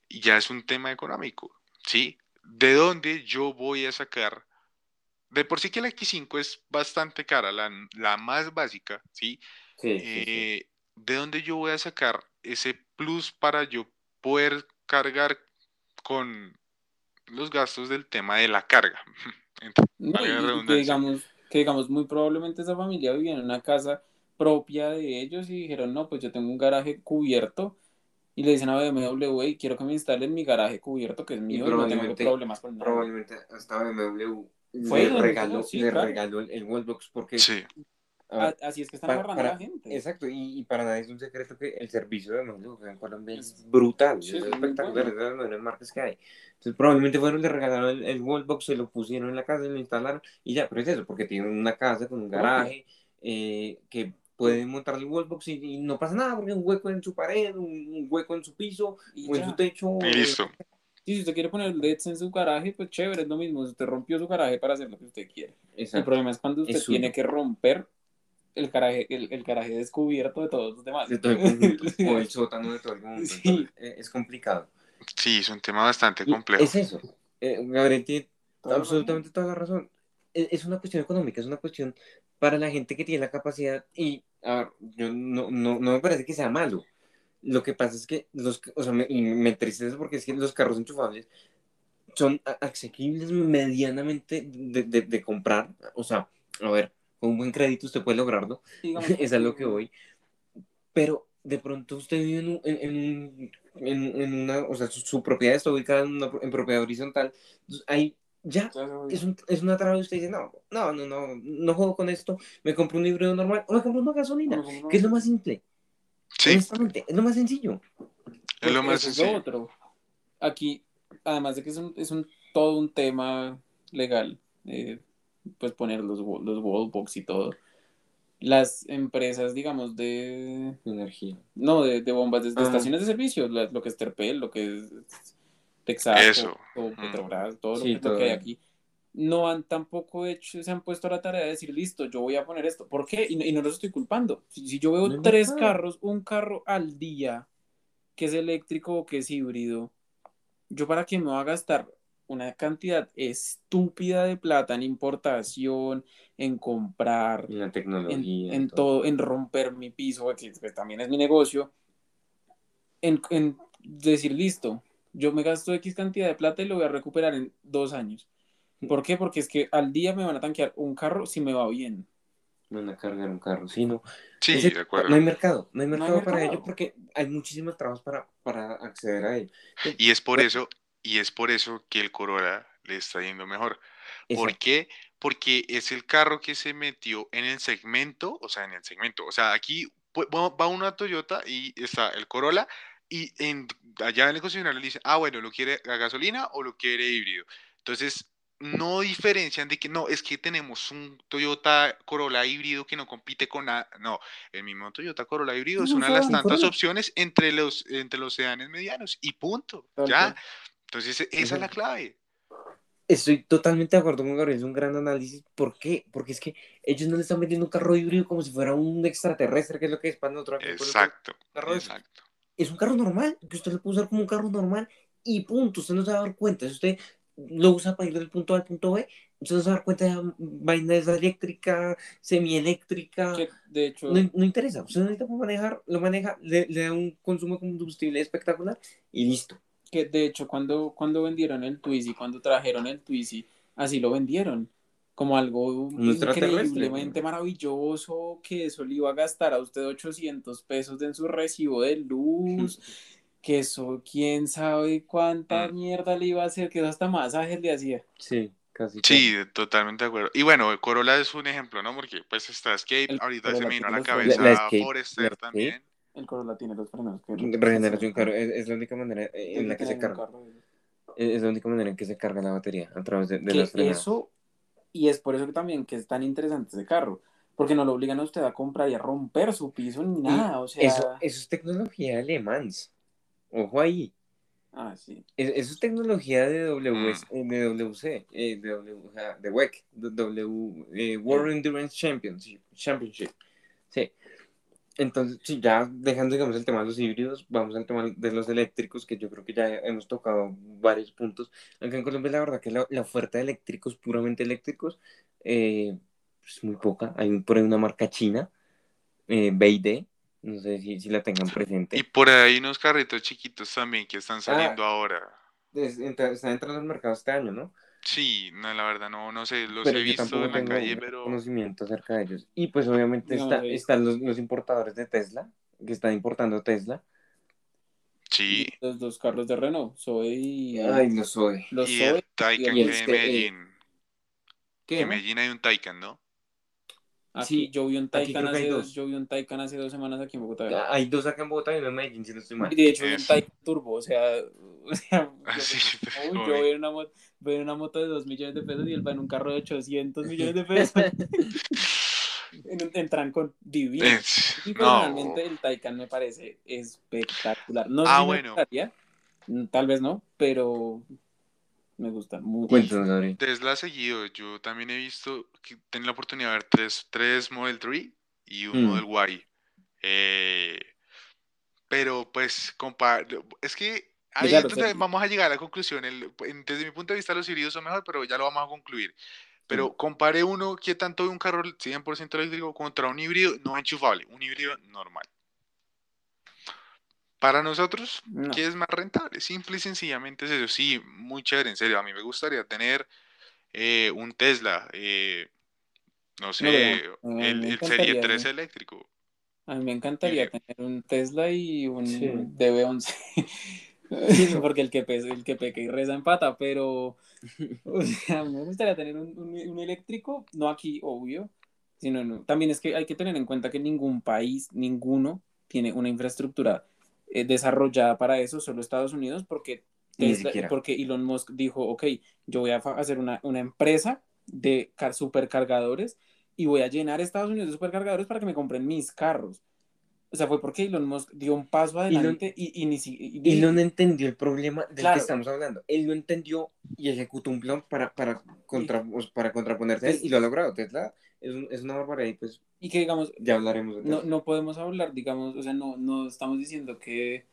y ya es un tema económico, ¿sí? ¿De dónde yo voy a sacar? De por sí que la equis cinco es bastante cara, la, la más básica, ¿sí? Sí, sí, eh, sí. ¿De dónde yo voy a sacar ese plus para yo poder cargar con los gastos del tema de la carga. Entonces, no, que, digamos, que digamos muy probablemente esa familia vivía en una casa propia de ellos y dijeron, no, pues yo tengo un garaje cubierto, y le dicen a B M W, y quiero que me instalen mi garaje cubierto, que es mío, y no tengo problemas con nada. Probablemente hasta B M W le regaló, sí, le claro. regaló el, el Wallbox, porque sí. Ah, así es que están para, ahorrando para, a la gente. Exacto, y, y para nadie es un secreto que el servicio de B M W en Colombia es brutal, sí, es espectacular, es de las mejores marcas que hay. Entonces probablemente fueron, le regalaron el, el Wallbox, se lo pusieron en la casa, lo instalaron, y ya, pero es eso, porque tienen una casa con un garaje, eh, que pueden montar el Wallbox y, y no pasa nada, porque un hueco en su pared, un, un hueco en su piso, y o ya. en su techo. Y listo. Y si usted quiere poner L E Ds en su garaje, pues chévere, es lo mismo, usted rompió su garaje para hacer lo que usted quiere. Exacto. El problema es cuando usted es tiene un... que romper el garaje, el, el garaje descubierto de todos los demás. De todo el conjunto, o el sótano de todo el mundo. Sí. Es complicado. Sí, es un tema bastante complejo. Es eso. Eh, Gabriel tiene toda absolutamente toda la razón. Es, es una cuestión económica, es una cuestión para la gente que tiene la capacidad, y a ver, yo no, no, no me parece que sea malo. Lo que pasa es que, los, o sea, me, me entristece porque es que los carros enchufables son asequibles medianamente de, de, de comprar. O sea, a ver, con un buen crédito usted puede lograrlo. Sí, es a lo que voy. Pero de pronto usted vive en, un, en, en, en una... O sea, su, su propiedad está ubicada en, una, en propiedad horizontal. Entonces, ahí ya es, un, es una traba y usted dice, no, no, no, no, no juego con esto. Me compro un híbrido normal o me compro una gasolina, no, no, no. que es lo más simple. Sí. Honestamente, es lo más sencillo. Es lo más sencillo. Es lo otro. Aquí, además de que es un, es un todo un tema legal, eh, pues poner los, los wallbox y todo. Las empresas, digamos, de... energía. No, de, de bombas, de, de ah. estaciones de servicio, la, lo que es Terpel, lo que es Texas, o Petrobras, mm. todo lo sí, que, todo. que hay aquí. No han tampoco hecho, se han puesto a la tarea de decir, listo, yo voy a poner esto. ¿Por qué? Y, y no los estoy culpando. Si, si yo veo no tres no. carros, un carro al día, que es eléctrico o que es híbrido, yo para qué me voy a gastar una cantidad estúpida de plata en importación, en comprar, en la tecnología, en, en todo. todo, en romper mi piso, que, que también es mi negocio, en, en decir, listo, yo me gasto X cantidad de plata y lo voy a recuperar en dos años. ¿Por qué? Porque es que al día me van a tanquear un carro si me va bien. Me van a cargar un carro, sí, no. Sí, Ese, de acuerdo. No hay mercado, no hay mercado, no hay mercado para ello porque hay muchísimos trabajos para, para acceder a él. Y es por eso, y es por eso que el Corolla le está yendo mejor. Exacto. ¿Por qué? Porque es el carro que se metió en el segmento, o sea, en el segmento. O sea, aquí va una Toyota y está el Corolla y en, allá en el concesionario le dicen, ah, bueno, ¿lo quiere a gasolina o lo quiere híbrido? Entonces, no diferencian de que no, es que tenemos un Toyota Corolla híbrido que no compite con nada. No, el mismo Toyota Corolla híbrido no, es una de las tantas correr. opciones entre los, entre los sedanes medianos y punto. Tal ya. Tal. Entonces, esa Exacto. es la clave. Estoy totalmente de acuerdo con Gabriel, es un gran análisis. ¿Por qué? Porque es que ellos no le están vendiendo un carro híbrido como si fuera un extraterrestre, que es lo que es para nosotros. Exacto. Carro Exacto. Es un carro normal, que usted lo puede usar como un carro normal y punto. Usted no se va a dar cuenta. Si usted lo usa para ir del punto A al punto B, entonces se va a dar cuenta de vainas eléctrica, semieléctrica, que de hecho no, no interesa, usted necesita manejar, lo maneja, le, le da un consumo de combustible espectacular y listo. Que de hecho cuando, cuando vendieron el Twizy, cuando trajeron el Twizy, así lo vendieron, como algo increíblemente maravilloso, que eso le iba a gastar a usted ochocientos pesos en su recibo de luz, que eso, quién sabe cuánta mm. mierda le iba a hacer, que eso hasta masajes le hacía. Sí, casi. Sí, casi. Totalmente de acuerdo. Y bueno, el Corolla es un ejemplo, ¿no? Porque pues está Escape, el ahorita Corolla se me vino a la cabeza la, la Forester también. Escape. El Corolla tiene los frenos. Regeneración carro, es, es la única manera en la que se carga. Es la única manera en que se carga la batería, a través de, de los frenos. Eso, y es por eso que también que es tan interesante ese carro. Porque no lo obligan a usted a comprar y a romper su piso ni nada, o sea... Eso, eso es tecnología alemana. Ojo ahí. Ah, sí. Eso es tecnología de W C, de W C, de W E C, de World Endurance Championship. Championship. Sí. Entonces, sí, ya dejando, digamos, el tema de los híbridos, vamos al tema de los eléctricos, que yo creo que ya hemos tocado varios puntos. Acá en Colombia, la verdad que la, la oferta de eléctricos, puramente eléctricos, eh, es muy poca. Hay por ahí una marca china, eh, B I D. No sé si, si la tengan presente. Y por ahí unos carritos chiquitos también que están saliendo ah, ahora. es- entra- están entrando al mercado este año, ¿no? Sí, no, la verdad, no, no sé, los Pero he yo visto tampoco en la tengo calle, pero conocimiento acerca de ellos. Y pues obviamente No, está, eh, están los, los importadores de Tesla, que están importando Tesla. sí. y los dos carros de Renault, Zoe y Ay, Ioniq. lo soy. Los Y el Zoe y Taycan Y el que Ioniq. hay en Ste- eh, Medellín. ¿Qué En más? Medellín hay un Taycan, ¿no? Aquí Sí, yo vi un aquí Taycan creo que hay hace dos, dos. yo vi un Taycan hace dos semanas aquí en Bogotá. Hay dos acá en Bogotá y uno en Medellín, si no estoy Y mal. de hecho vi un Eso. Taycan Turbo, o sea, o sea, yo, Así, uy, yo voy. voy en una moto, voy en una moto de dos millones de pesos y él va en un carro de ochocientos millones de pesos en un en trancón divino. Es- Y No. personalmente el Taycan me parece espectacular. No sé Ah, si me bueno. gustaría, mm, tal vez no, pero me gusta mucho. Cuéntanos, Gabriel. Tesla ha seguido. Yo también he visto, que tengo la oportunidad de ver tres, tres Model tres y un Mm, Model Y. Eh, Pero pues, compa, es que Y ahí es claro, o sea, donde vamos a llegar a la conclusión. El- en- desde mi punto de vista, los híbridos son mejor, pero ya lo vamos a concluir. sí. Pero compare uno que tanto de un carro cien por ciento eléctrico contra un híbrido no enchufable, un híbrido normal. Para nosotros, No. ¿qué es más rentable? Simple y sencillamente es eso. Sí, muy chévere, en serio. A mí me gustaría tener eh, un Tesla, eh, no No, pero sé, a mí el, me el Serie encantaría, tres eléctrico. a mí me encantaría Eh, tener un Tesla y Sí. un D B once, Sí, no. porque el que pesa, el que peca y reza empata, pero o sea, me gustaría tener un, un- un eléctrico, no aquí, obvio, sino en- también es que hay que tener en cuenta que ningún país, ninguno, tiene una infraestructura eh, desarrollada para eso, solo Estados Unidos, porque Ni Tesla, siquiera. porque Elon Musk dijo, ok, yo voy a fa- hacer una, una empresa de car- supercargadores y voy a llenar Estados Unidos de supercargadores para que me compren mis carros. O sea, fue porque Elon Musk dio un paso Elon, adelante y, y, ni si- y- Elon y- entendió el problema del que claro, estamos hablando. Él lo entendió y ejecutó un plan para, para, y, contra, para contraponerse a él y lo ha logrado. Tesla es, un- es una barbaridad y pues y que digamos, ya hablaremos de no, Tesla. no podemos hablar, digamos, o sea, no, no estamos diciendo que,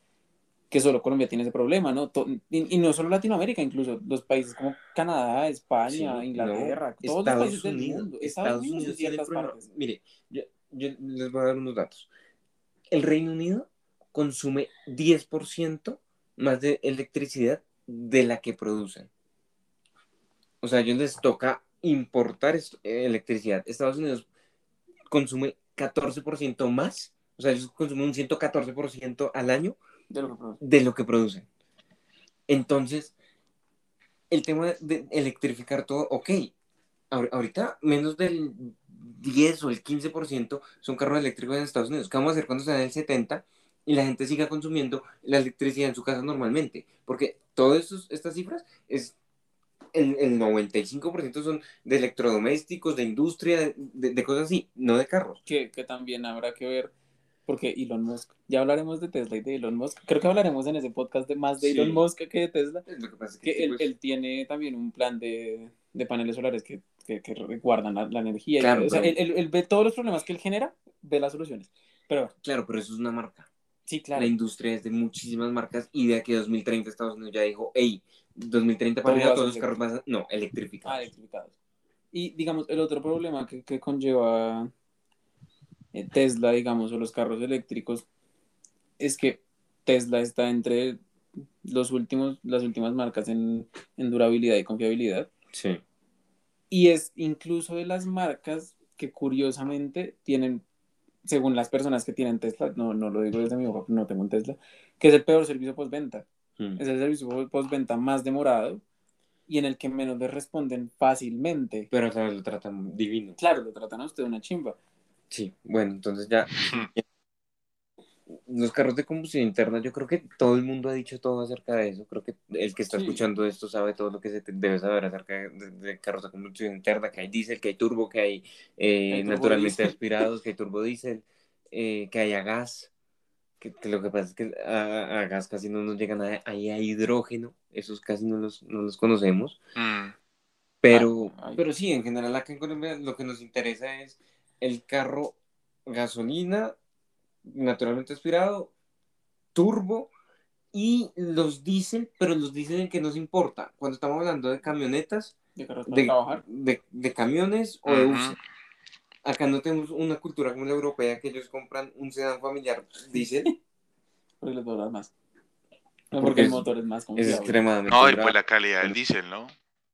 que solo Colombia tiene ese problema, ¿no? To- y, y no solo Latinoamérica, incluso los países como Canadá, España, Sí, no. Inglaterra, todos los países Estados del Unidos. mundo, Estados Estados Unidos en Unidos tiene el ciertas problema. partes. Mire, yo, yo les voy a dar unos datos. El Reino Unido consume diez por ciento más de electricidad de la que producen. O sea, a ellos les toca importar es- eh, electricidad. Estados Unidos consume catorce por ciento más. O sea, ellos consumen un ciento catorce por ciento al año De lo que produce. de lo que producen. Entonces, el tema de electrificar todo, ok, ahor- ahorita menos del diez o el quince por ciento son carros eléctricos en Estados Unidos. ¿Qué vamos a hacer cuando sea en el setenta y la gente siga consumiendo la electricidad en su casa normalmente? Porque todas estas cifras es el, el noventa y cinco por ciento son de electrodomésticos, de industria, de, de cosas así, no de carros. Que, que también habrá que ver, porque Elon Musk, ya hablaremos de Tesla y de Elon Musk, creo que hablaremos en ese podcast de más de Elon Sí. Musk que de Tesla, Lo que pasa es que que este él, pues, él tiene también un plan de, de paneles solares que, que, que guardan la, la energía y todo. claro, O sea, pero, él, él- él ve todos los problemas que él genera, ve las soluciones. Pero bueno, claro, pero eso es una marca. sí, La claro, industria es de muchísimas marcas y de aquí a dos mil treinta Estados Unidos ya dijo, hey, dos mil treinta para todo arriba va a todos ser los carros eléctrico. van a- no, Ah, electrificados. electrificados. Y digamos, el otro problema que, que conlleva eh, Tesla, digamos, o los carros eléctricos, es que Tesla está entre los últimos, las últimas marcas en, en durabilidad y confiabilidad. Sí. Y es incluso de las marcas que curiosamente tienen, según las personas que tienen Tesla, no, no lo digo desde mi boca, no tengo un Tesla, que es el peor servicio postventa. Mm. Es el servicio po- postventa más demorado y en el que menos le responden fácilmente. Pero claro, lo tratan divino. Claro, lo tratan a usted una chimba. Sí, bueno, entonces ya los carros de combustión interna, yo creo que todo el mundo ha dicho todo acerca de eso. Creo que el que está Sí. escuchando esto sabe todo lo que se te- debe saber acerca de, de- de carros de combustión interna, que hay diésel, que hay turbo, que hay eh, El naturalmente turbodiesel. aspirados, que hay turbodiesel, eh, que hay a gas, que, que lo que pasa es que a, a- a gas casi no nos llegan, a, hay a hidrógeno, esos casi no los, no los conocemos. Mm, Ah, Pero, ay, pero sí, en general acá en Colombia lo que nos interesa es el carro gasolina, naturalmente aspirado, turbo y los diésel, pero los diésel en que nos importa. Cuando estamos hablando de camionetas, de carros para de, trabajar. de, de camiones o de ujú. buses. Acá no tenemos una cultura como la europea que ellos compran un sedán familiar diésel. Porque les va a durar más. No, porque, porque el es, motor es más complicado. Es extremadamente No, y pues la calidad del diésel, ¿no?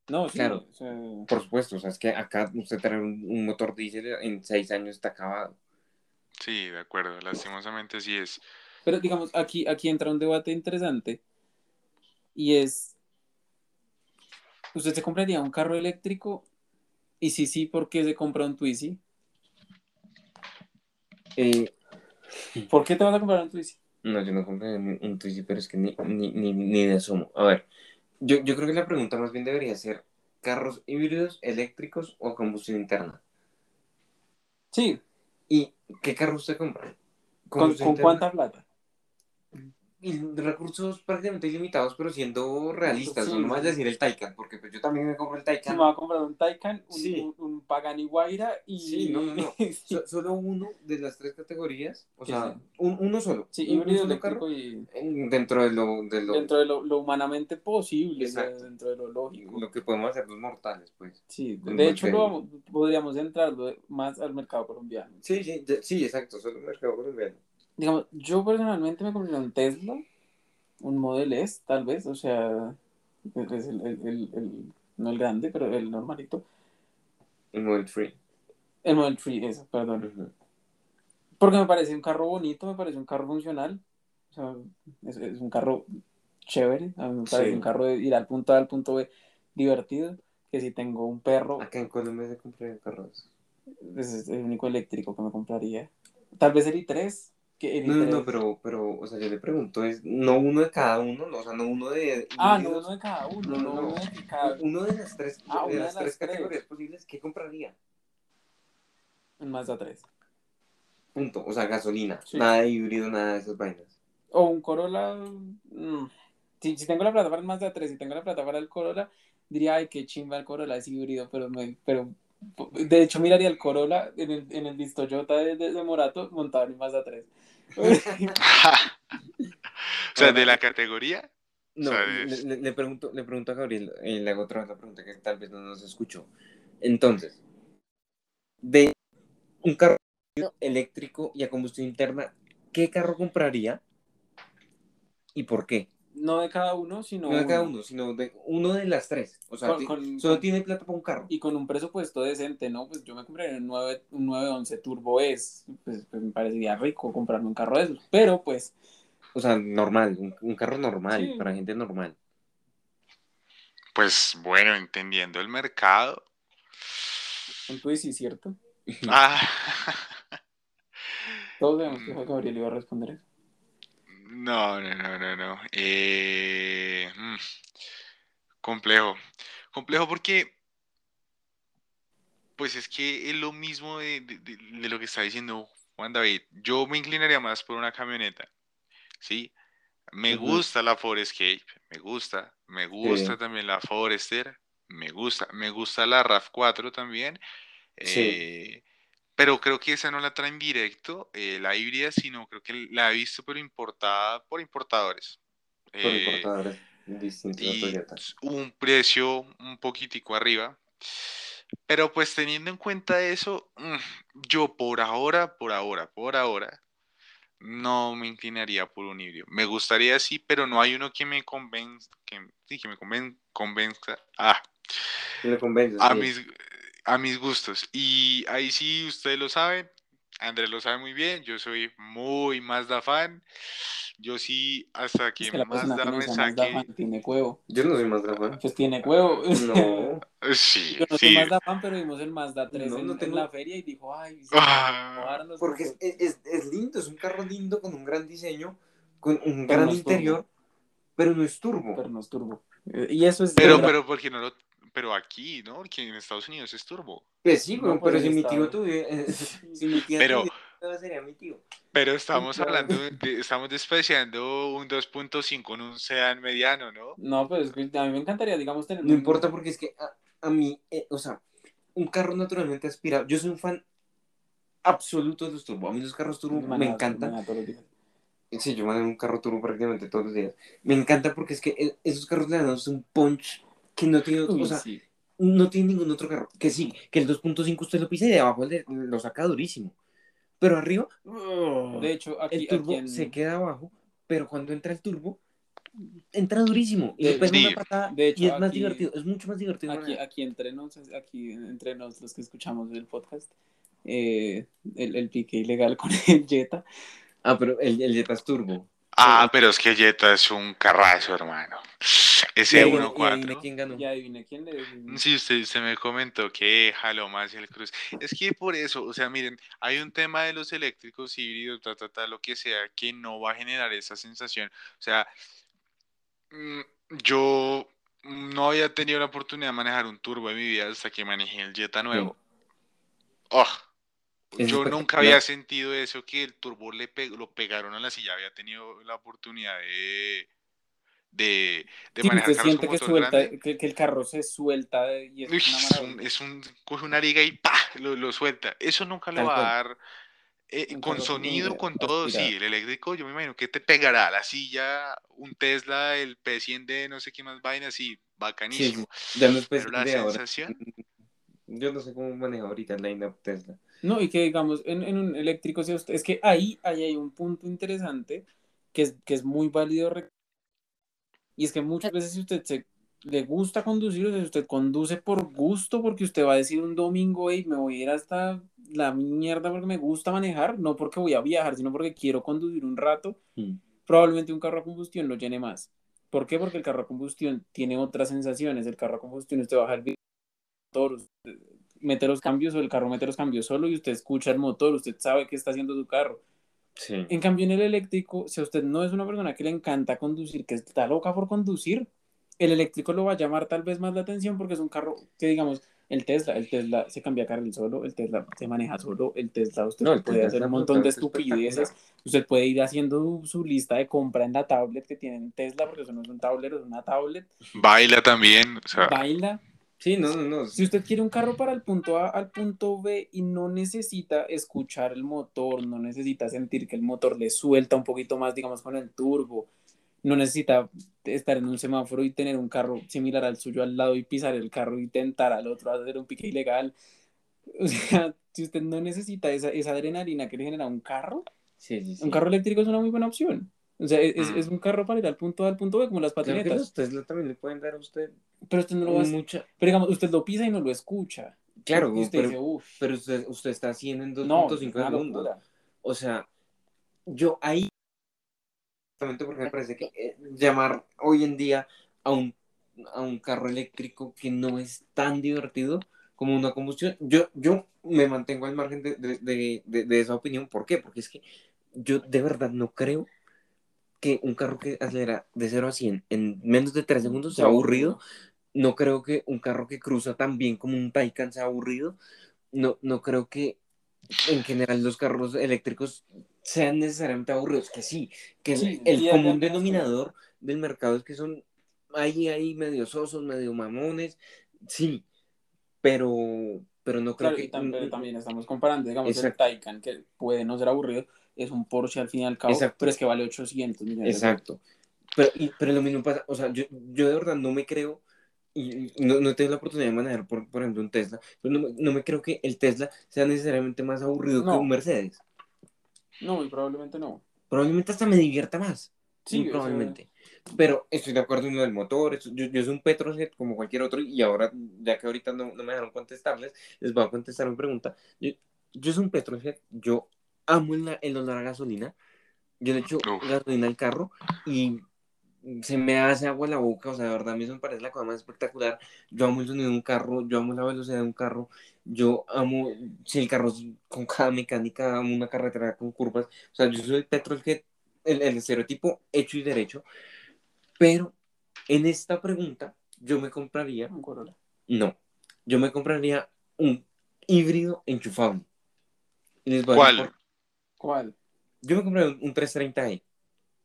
No, sí, claro, o sea... por supuesto, o sea, es que acá usted trae un, un motor diésel en seis años está acabado. Sí, de acuerdo, lastimosamente sí es. Pero digamos, aquí, aquí entra un debate interesante y es, ¿usted se compraría un carro eléctrico? Y si sí, ¿por qué se compra un Twizy? Eh... ¿Por qué te vas a comprar un Twizy? No, yo no compré un Twizy, pero es que ni, ni, ni, ni de asomo. A ver, yo, yo creo que la pregunta más bien debería ser, ¿carros híbridos, eléctricos o combustión interna? Sí. ¿Y qué carro usted compra? ¿Con, ¿con cuánta plata? Y recursos prácticamente ilimitados, pero siendo realistas. Sí, no sí. Más decir el Taycan, porque pues yo también me compro el Taycan. Sí, me va a comprar un Taycan, un, sí. un, un Pagani Huayra y... Sí, no, no, no. So, solo uno de las tres categorías. O sea, sí. un, uno solo. Sí, un, híbrido eléctrico y... Dentro de lo... De lo... Dentro de lo, lo humanamente posible, ¿no? Dentro de lo lógico. Lo que podemos hacer los mortales, pues. Sí, de, de hecho lo, podríamos entrar más al mercado colombiano. Sí, sí, de, sí, exacto, solo el mercado colombiano. Digamos, yo personalmente me compraría un Tesla, un Model S, tal vez, o sea, es el, el, el, el, no el grande, pero el normalito. El Model tres. El Model tres, eso, perdón. Uh-huh. Porque me parece un carro bonito, me parece un carro funcional, o sea, es, es un carro chévere, a mí me parece sí. un carro de ir al punto A al punto B divertido, que si tengo un perro... Acá en Colombia se compraría carros. Ese es el único eléctrico que me compraría. Tal vez el i tres. No, no, no, pero, pero, o sea, yo le pregunto, es no uno de cada uno, no, o sea, no uno de... Ah, no uno de cada uno, no, no, no, no uno de cada uno. de las tres, ah, de las de las tres, tres categorías posibles, ¿qué compraría? Un Mazda tres. Punto, o sea, gasolina, sí. Nada de híbrido, nada de esas vainas. O un Corolla, mmm. si, si tengo la plata para el Mazda tres, si tengo la plata para el Corolla, diría, ay, qué chimba el Corolla, es híbrido, pero... Me, pero de hecho, miraría el Corolla en el, en el Vistoyota de, de, de Morato montado en Mazda tres. O sea, de la categoría. No, le, le, le, pregunto, le pregunto a Gabriel, eh, le hago otra vez la pregunta que tal vez no nos escuchó. Entonces, de un carro eléctrico y a combustión interna, ¿qué carro compraría y por qué? No de cada uno, sino... No de cada uno, sino de uno de las tres. O sea, con, con, solo con, tiene plata para un carro. Y con un presupuesto decente, ¿no? Pues yo me compraría un nueve once Turbo S. Pues, pues me parecería rico comprarme un carro de esos. Pero, pues... O sea, normal. Un, un carro normal, sí. Para gente normal. Pues, bueno, entendiendo el mercado... Un Twizy, ¿cierto? Ah. Todos sabemos que Gabriel iba a responder eso. No, no, no, no, no. Eh, mmm, complejo. Complejo porque, pues es que es lo mismo de, de, de, de lo que está diciendo Juan David. Yo me inclinaría más por una camioneta, ¿sí? Me uh-huh. gusta la Ford Escape, me gusta, me gusta sí. también la Forester, me gusta, me gusta la RAV cuatro también. Eh, sí. Pero creo que esa no la traen directo, eh, la híbrida, sino creo que la he visto, pero importada por importadores. Por eh, importadores, distintos a Toyota. Un precio un poquitico arriba. Pero pues teniendo en cuenta eso, yo por ahora, por ahora, por ahora, no me inclinaría por un híbrido. Me gustaría sí, pero no hay uno que me convenza, que, sí, que me conven, convenza, ah, me convence, a sí. mis... A mis gustos, y ahí sí ustedes lo saben, Andrés lo sabe muy bien, yo soy muy Mazda fan, yo sí hasta que, es que Mazda que me saque... Mazda tiene cuevo. Yo no soy Mazda fan. Pues tiene cuevo. No. Sí, yo no sí. soy Mazda fan, pero vimos el Mazda tres no, en, no tengo... en la feria y dijo, ay, sí, ah, a porque es, es, es lindo, es un carro lindo con un gran diseño, con un pero gran no interior, turbo. pero no es turbo. Pero no es turbo. Y eso es... Pero, pero, porque no lo... Pero aquí, ¿no? Porque en Estados Unidos es turbo. Pues sí, bueno, no, pero si mi tío tuviera... Si mi tía pero, tuviera, sería mi tío. Pero estamos hablando, de, estamos despreciando un dos punto cinco en un sedán mediano, ¿no? No, pero es que a mí me encantaría, digamos, tener... No un... importa, porque es que a, a mí, eh, o sea, un carro naturalmente aspirado... Yo soy un fan absoluto de los turbo. A mí los carros turbo me, me encantan. Me sí, yo manejo un carro turbo prácticamente todos los días. Me encanta porque es que esos carros le dan un punch... Que no tiene, otro, o sea, sí. no tiene ningún otro carro. Que sí, que el dos punto cinco usted lo pisa y de abajo el de, lo saca durísimo. Pero arriba, oh, de hecho, aquí, el turbo aquí en... se queda abajo, pero cuando entra el turbo, entra durísimo y después sí, una patada de hecho, y es aquí, más divertido, es mucho más divertido. Aquí, aquí entre nos, aquí entre nos los que escuchamos el podcast, eh, el, el pique ilegal con el Jetta. Ah, pero el, el Jetta es turbo. Ah, sí. Pero es que Jetta es un carrazo, hermano. Ese uno punto cuatro. Ya adiviné quién le adiviné. Sí, usted, usted me comentó que jaló más el Cruze. Es que por eso, o sea, miren, hay un tema de los eléctricos, híbridos, ta, ta, ta, lo que sea, que no va a generar esa sensación. O sea, yo no había tenido la oportunidad de manejar un turbo en mi vida hasta que manejé el Jetta nuevo. Oh, yo nunca había sentido eso, que el turbo le pe- lo pegaron a la silla. Había tenido la oportunidad de... de, de sí, manejar carros como que, suelta, que, que el carro se suelta y es, Uy, una es un coge una liga y pa lo, lo suelta. Eso nunca lo va a dar eh, con sonido, libre, con todo, aspirado. Sí, el eléctrico yo me imagino que te pegará a la silla un Tesla, el P cien de no sé qué más vainas, sí, bacanísimo. Sí, ya no es pero la de sensación ahora. Yo no sé cómo maneja ahorita el lineup Tesla. No, y que digamos en, en un eléctrico si usted, es que ahí, ahí hay un punto interesante que es, que es muy válido rec- Y es que muchas veces si usted se, le gusta conducir, o sea, si usted conduce por gusto, porque usted va a decir un domingo, hey, me voy a ir hasta la mierda porque me gusta manejar, no porque voy a viajar, sino porque quiero conducir un rato, sí. Probablemente un carro a combustión lo llene más. ¿Por qué? Porque el carro a combustión tiene otras sensaciones. El carro a combustión, usted baja el motor, mete los cambios, o el carro mete los cambios solo y usted escucha el motor, usted sabe qué está haciendo su carro. Sí. En cambio en el eléctrico, si a usted no es una persona que le encanta conducir, que está loca por conducir, el eléctrico lo va a llamar tal vez más la atención porque es un carro que digamos, el Tesla, el Tesla se cambia carril solo, el Tesla se maneja solo, el Tesla usted no, el puede Tesla hacer un montón de estupideces, usted puede ir haciendo su lista de compra en la tablet que tienen Tesla, porque eso no es un tablero, es una tablet. Baila también, o sea... Baila. Sí, no, no, no. Si usted quiere un carro para el punto A al punto B y no necesita escuchar el motor, no necesita sentir que el motor le suelta un poquito más, digamos, con el turbo, no necesita estar en un semáforo y tener un carro similar al suyo al lado y pisar el carro y tentar al otro a hacer un pique ilegal. O sea, si usted no necesita esa, esa adrenalina que le genera un carro, sí, sí, sí. Un carro eléctrico es una muy buena opción. O sea, es, es un carro para ir al punto A al punto B, como las patinetas. Claro, Tesla también le pueden dar a usted. Pero usted no lo va a mucha... Pero digamos, usted lo pisa y no lo escucha. Claro, y usted pero, dice, Uf. pero usted, usted está haciendo en dos punto cinco segundos. No, o sea, yo ahí... Porque me parece que eh, llamar hoy en día a un, a un carro eléctrico que no es tan divertido como una combustión. Yo, yo me mantengo al margen de, de, de, de, de esa opinión. ¿Por qué? Porque es que yo de verdad no creo... que un carro que acelera de cero a cien en menos de tres segundos sea aburrido. No creo que un carro que cruza tan bien como un Taycan sea aburrido. No, no creo que en general los carros eléctricos sean necesariamente aburridos. Que sí, que sí, el, el común denominador del mercado es que son ahí, ahí medio sosos, medio mamones. Sí, pero, pero no creo claro, que... Y también, un, también estamos comparando, digamos, exacto. El Taycan, que puede no ser aburrido, es un Porsche al fin y al cabo, exacto. Pero es que vale ochocientos millones. Exacto. Pero, y, pero lo mismo pasa, o sea, yo, yo de verdad no me creo, y no, no tengo la oportunidad de manejar, por, por ejemplo, un Tesla, pero no, no me creo que el Tesla sea necesariamente más aburrido no. que un Mercedes. No, y probablemente no. Probablemente hasta me divierta más. Sí, sí probablemente. Sí. Pero estoy de acuerdo en lo del motor, esto, yo, yo soy un petrojet como cualquier otro, y ahora, ya que ahorita no, no me dejaron contestarles, les voy a contestar mi pregunta. Yo, yo soy un petrojet, yo... amo el, el olor a gasolina. Yo le echo Uf. gasolina al carro y se me hace agua la boca. O sea, de verdad, a mí eso me parece la cosa más espectacular. Yo amo el sonido de un carro, yo amo la velocidad de un carro, yo amo si el carro es con cada mecánica, amo una carretera con curvas. O sea, yo soy el petrolhead, el, el estereotipo hecho y derecho. Pero en esta pregunta, yo me compraría... ¿Un Corolla? No, yo me compraría un híbrido enchufable. Les voy ¿Cuál? A ¿Cuál? Yo me compré un, un trescientos treinta e,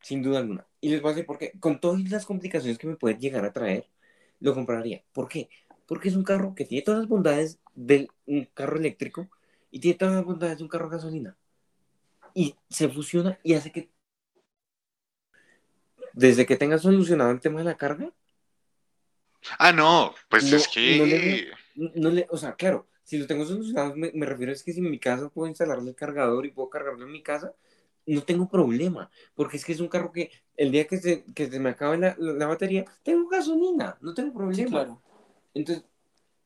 sin duda alguna. Y les voy a decir por qué. Con todas las complicaciones que me pueden llegar a traer, lo compraría. ¿Por qué? Porque es un carro que tiene todas las bondades de un carro eléctrico y tiene todas las bondades de un carro gasolina. Y se fusiona y hace que... Desde que tengas solucionado el tema de la carga... Ah, no, pues no, es que... No le, no le, o sea, claro... Si lo tengo solucionado, me, me refiero a que si en mi casa puedo instalarle el cargador y puedo cargarlo en mi casa, no tengo problema, porque es que es un carro que el día que se, que se me acabe la, la batería, tengo gasolina, no tengo problema. Sí, claro. Entonces,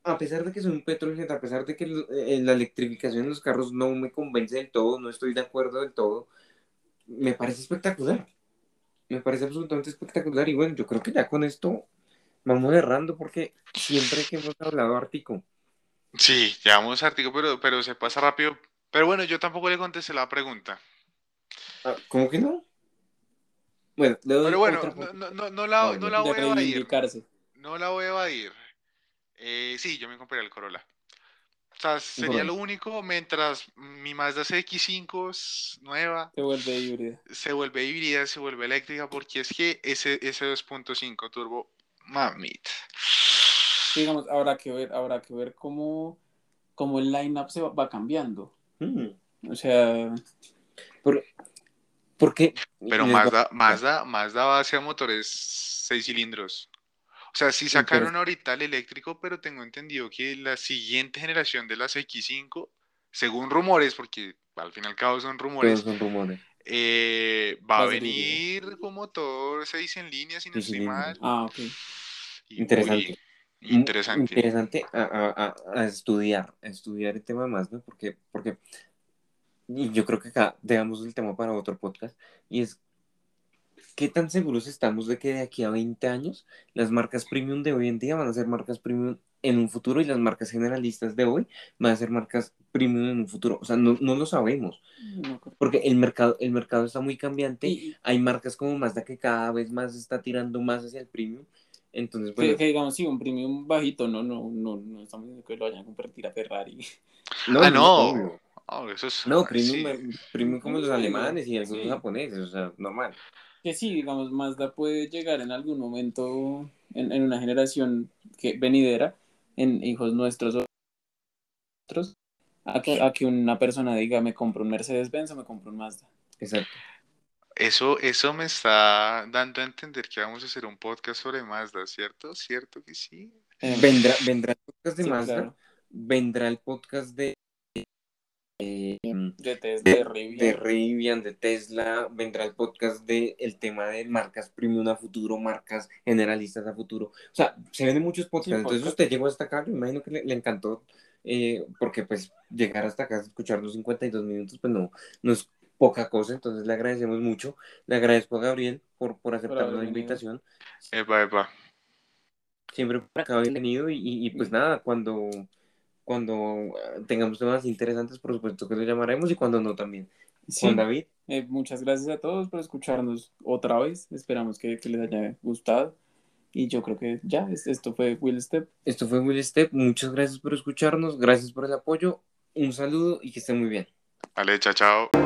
a pesar de que soy un petrolero, a pesar de que la electrificación de los carros no me convence del todo, no estoy de acuerdo del todo, me parece espectacular. Me parece absolutamente espectacular. Y bueno, yo creo que ya con esto vamos errando, porque siempre que hemos hablado Ártico. Sí, llevamos Ártico, pero, pero se pasa rápido. Pero bueno, yo tampoco le contesté la pregunta. Ah, ¿cómo que no? Bueno, le doy pero bueno, otra... no, no, no la, no la voy a evadir. No la voy a evadir. Eh, sí, yo me compré el Corolla. O sea, sería bueno. Lo único, mientras mi Mazda C X cinco nueva se vuelve híbrida. Se vuelve híbrida, se vuelve eléctrica, porque es que ese, ese dos punto cinco turbo, mamita. Digamos, habrá que ver, habrá que ver cómo, cómo el line-up se va, va cambiando. Mm. O sea... Por, porque pero Mazda, Mazda, Mazda va hacia motores seis cilindros. O sea, sí sacaron entonces, ahorita el eléctrico, pero tengo entendido que la siguiente generación de las X cinco, según rumores, porque al fin y al cabo son rumores, son rumores. Eh, va a venir bien con motor seis en línea, si no estoy mal. Ah, ok. Y interesante. Muy interesante. Interesante a, a, a estudiar, a estudiar el tema más, ¿no? Porque, porque yo creo que acá dejamos el tema para otro podcast, y es ¿qué tan seguros estamos de que de aquí a veinte años las marcas premium de hoy en día van a ser marcas premium en un futuro y las marcas generalistas de hoy van a ser marcas premium en un futuro? O sea, no, no lo sabemos, porque el mercado, el mercado está muy cambiante. Y hay marcas como Mazda que cada vez más está tirando más hacia el premium. Entonces, bueno, que, que digamos, sí, un premium bajito, no, no, no, no estamos diciendo que lo vayan a convertir a Ferrari. No, ah, no. no. Oh, eso es... No, premium, sí. Premium como los alemanes y algunos sí. japoneses, o sea, normal. Que sí, digamos, Mazda puede llegar en algún momento, en, en una generación que venidera, en hijos nuestros o otros, a que, a que una persona diga, me compro un Mercedes-Benz o me compro un Mazda. Exacto. Eso, eso me está dando a entender que vamos a hacer un podcast sobre Mazda, ¿cierto? ¿Cierto que sí? Eh, vendrá, vendrá el podcast de sí, Mazda, claro. Vendrá el podcast de... Eh, de, Tesla, de, de, Rivian. de Rivian, de Tesla, vendrá el podcast de el tema de marcas premium a futuro, marcas generalistas a futuro. O sea, se ven muchos podcasts. Sí, entonces podcast. Usted llegó hasta acá, me imagino que le, le encantó, eh, porque pues llegar hasta acá, escuchar los cincuenta y dos minutos, pues no, no es poca cosa. Entonces le agradecemos mucho, le agradezco a Gabriel por, por aceptar la invitación. Epa, epa. Siempre por acá bienvenido y, y, y pues nada, cuando... Cuando tengamos temas interesantes, por supuesto que lo llamaremos, y cuando no también. Sí. Juan David. Eh, muchas gracias a todos por escucharnos otra vez. Esperamos que, que les haya gustado. Y yo creo que ya, es, esto fue Will Step. Esto fue Will Step. Muchas gracias por escucharnos. Gracias por el apoyo. Un saludo y que estén muy bien. Vale, chao, chao.